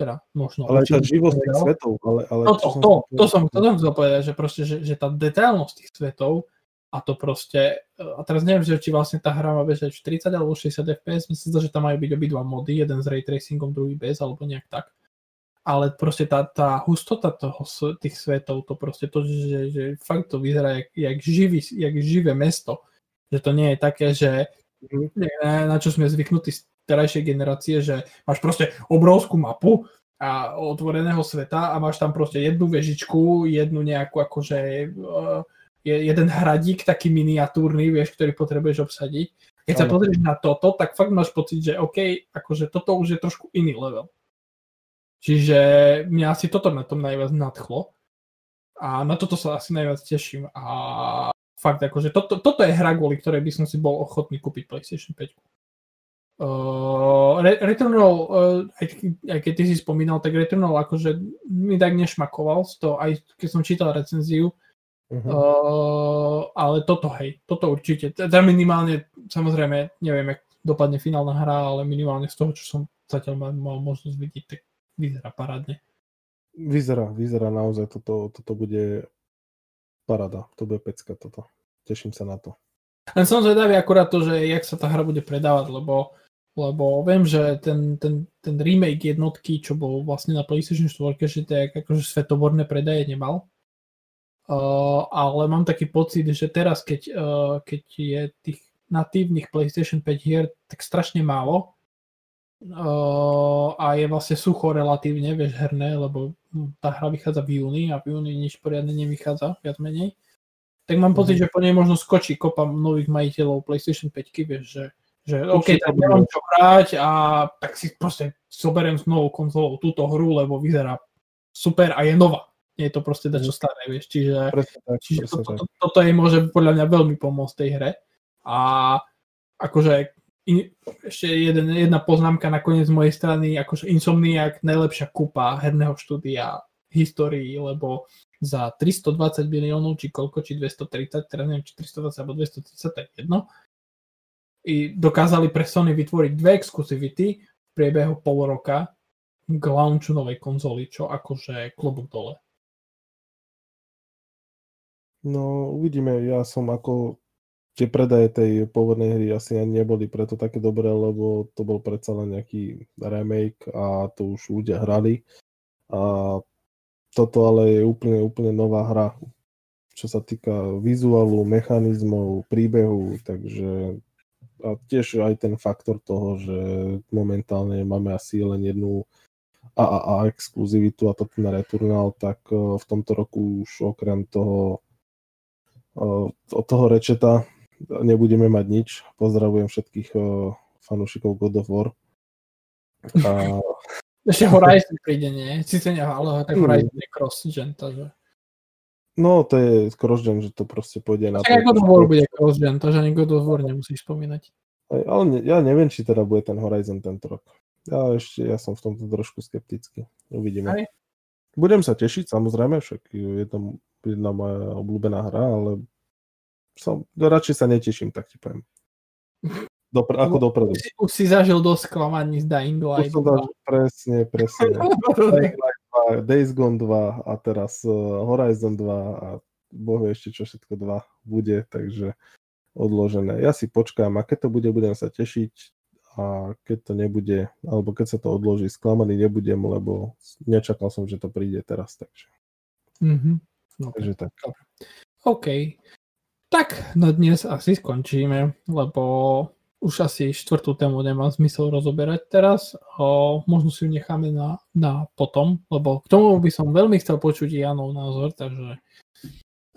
Teda, možno, ale tá živosť tých svetov. Ale, ale no to, som to, to, som, to som chcel povedať, že, proste, že, že tá detailnosť tých svetov a to proste, a teraz neviem, že či vlastne tá hra má bežať v tridsať alebo šesťdesiat ef pé es, myslím sa, že tam majú byť obidva mody, jeden s ray tracingom, druhý bez, alebo nejak tak. Ale proste tá, tá hustota toho, tých svetov, to proste to, že, že fakt to vyzerá jak, jak, živý, jak živé mesto. Že to nie je také, že na čo sme zvyknutí terajšej generácie, že máš proste obrovskú mapu a otvoreného sveta a máš tam proste jednu vežičku, jednu nejakú akože uh, jeden hradík taký miniatúrny, vieš, ktorý potrebuješ obsadiť. Keď ano. Sa pozrieš na toto, tak fakt máš pocit, že OK, akože toto už je trošku iný level. Čiže mňa asi toto na tom najviac nadchlo a na toto sa asi najviac teším a fakt akože toto, toto je hra, kvôli ktorej by som si bol ochotný kúpiť PlayStation päť. Uh, Returnal, uh, aj, aj keď ty si spomínal, tak Returnal akože mi tak nešmakoval z toho, aj keď som čítal recenziu, uh-huh. uh, ale toto hej, toto určite, teda minimálne, samozrejme, neviem, jak dopadne finálna hra, ale minimálne z toho, čo som zatiaľ mal, mal možnosť vidieť, tak vyzerá parádne. Vyzerá, vyzerá naozaj, toto, toto bude paráda, to bude pecka toto, teším sa na to. Len som zvedavý akurát to, že jak sa tá hra bude predávať, lebo lebo viem, že ten, ten, ten remake jednotky, čo bol vlastne na PlayStation štyri, že to je akože svetoborné predaje nemal. Uh, ale mám taký pocit, že teraz, keď, uh, keď je tých natívnych PlayStation päť hier tak strašne málo uh, a je vlastne sucho relatívne, vieš, herné, lebo tá hra vychádza v júni a v júni nič poriadne nevychádza, viac menej. Tak mám pocit, mm. že po nej možno skočí kopa nových majiteľov PlayStation päť, vieš, že že OK, tak nemám čo hrať a tak si proste zoberiem s novou konzolou túto hru, lebo vyzerá super a je nová. je to proste dačo staré, vieš, čiže, presne, čiže presne, to, to, to, toto jej môže podľa mňa veľmi pomôcť tej hre. A akože in, ešte jeden, jedna poznámka nakoniec z mojej strany, akože Insomniac najlepšia kúpa herného štúdia v histórii, lebo za tristodvadsať miliónov, či koľko, či dvestotridsať, teraz neviem, či tristodvadsať alebo dvestotridsať, to je jedno. I dokázali pre Sony vytvoriť dve exkluzivity v priebehu pol roka k launchu novej konzoly, čo akože klobúk dole. No, uvidíme. Ja som ako tie predaje tej pôvodnej hry asi ani neboli preto také dobré, lebo to bol predsa len nejaký remake a to už ľudia hrali. A toto ale je úplne, úplne nová hra, čo sa týka vizuálu, mechanizmov, príbehu, takže a tiež aj ten faktor toho, že momentálne máme asi len jednu á á á exkluzivitu a to na Returnal, tak v tomto roku už okrem toho od toho Ratcheta nebudeme mať nič. Pozdravujem všetkých fanúšikov God of War. A... Ešte Horizon príde, nie? Sice nie, ale tak Horizon je cross-gen, takže... No, to je cross-gen, že to proste pôjde na... Aj God of War bude cross-gen, takže ani God of War nemusíš spomínať. Aj, ale ne, ja neviem, či teda bude ten Horizon tento rok. Ja ešte, ja som v tomto trošku skeptický. Uvidíme. Aj. Budem sa tešiť, samozrejme, však je to jedna moja obľúbená hra, ale som, radšej sa neteším, tak ti poviem. Dopr- ako no, dopredu. Už, už si zažil dosť klamaní z Dying Light. Presne, presne. Days Gone dva a teraz Horizon dva a bohu ešte čo všetko dva bude, takže odložené. Ja si počkám a keď to bude, budem sa tešiť a keď to nebude, alebo keď sa to odloží, sklamaný nebudem, lebo nečakal som, že to príde teraz, takže. Mm-hmm. No, takže tak. Dobre. OK. Tak, no dnes asi skončíme, lebo už asi štvrtú tému nemá zmysel rozoberať teraz. O, možno si ju necháme na, na potom, lebo k tomu by som veľmi chcel počuť Janov názor, takže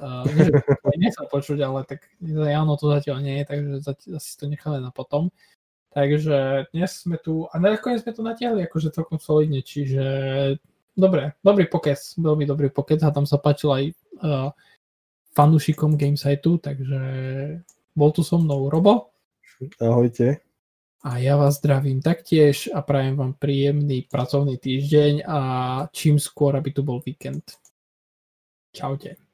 uh, nie, nechcel počuť, ale tak Jano to zatiaľ nie je, takže asi to necháme na potom. Takže dnes sme tu, a nakoniec sme to natiahli akože celkom solidne, čiže dobre, dobrý pokec, veľmi dobrý pokec a tam sa páčil aj uh, fanúšikom Gamesitu, takže bol tu so mnou Robo. Ahojte. A ja vás zdravím taktiež a prajem vám príjemný pracovný týždeň a čím skôr, aby tu bol víkend. Čaute.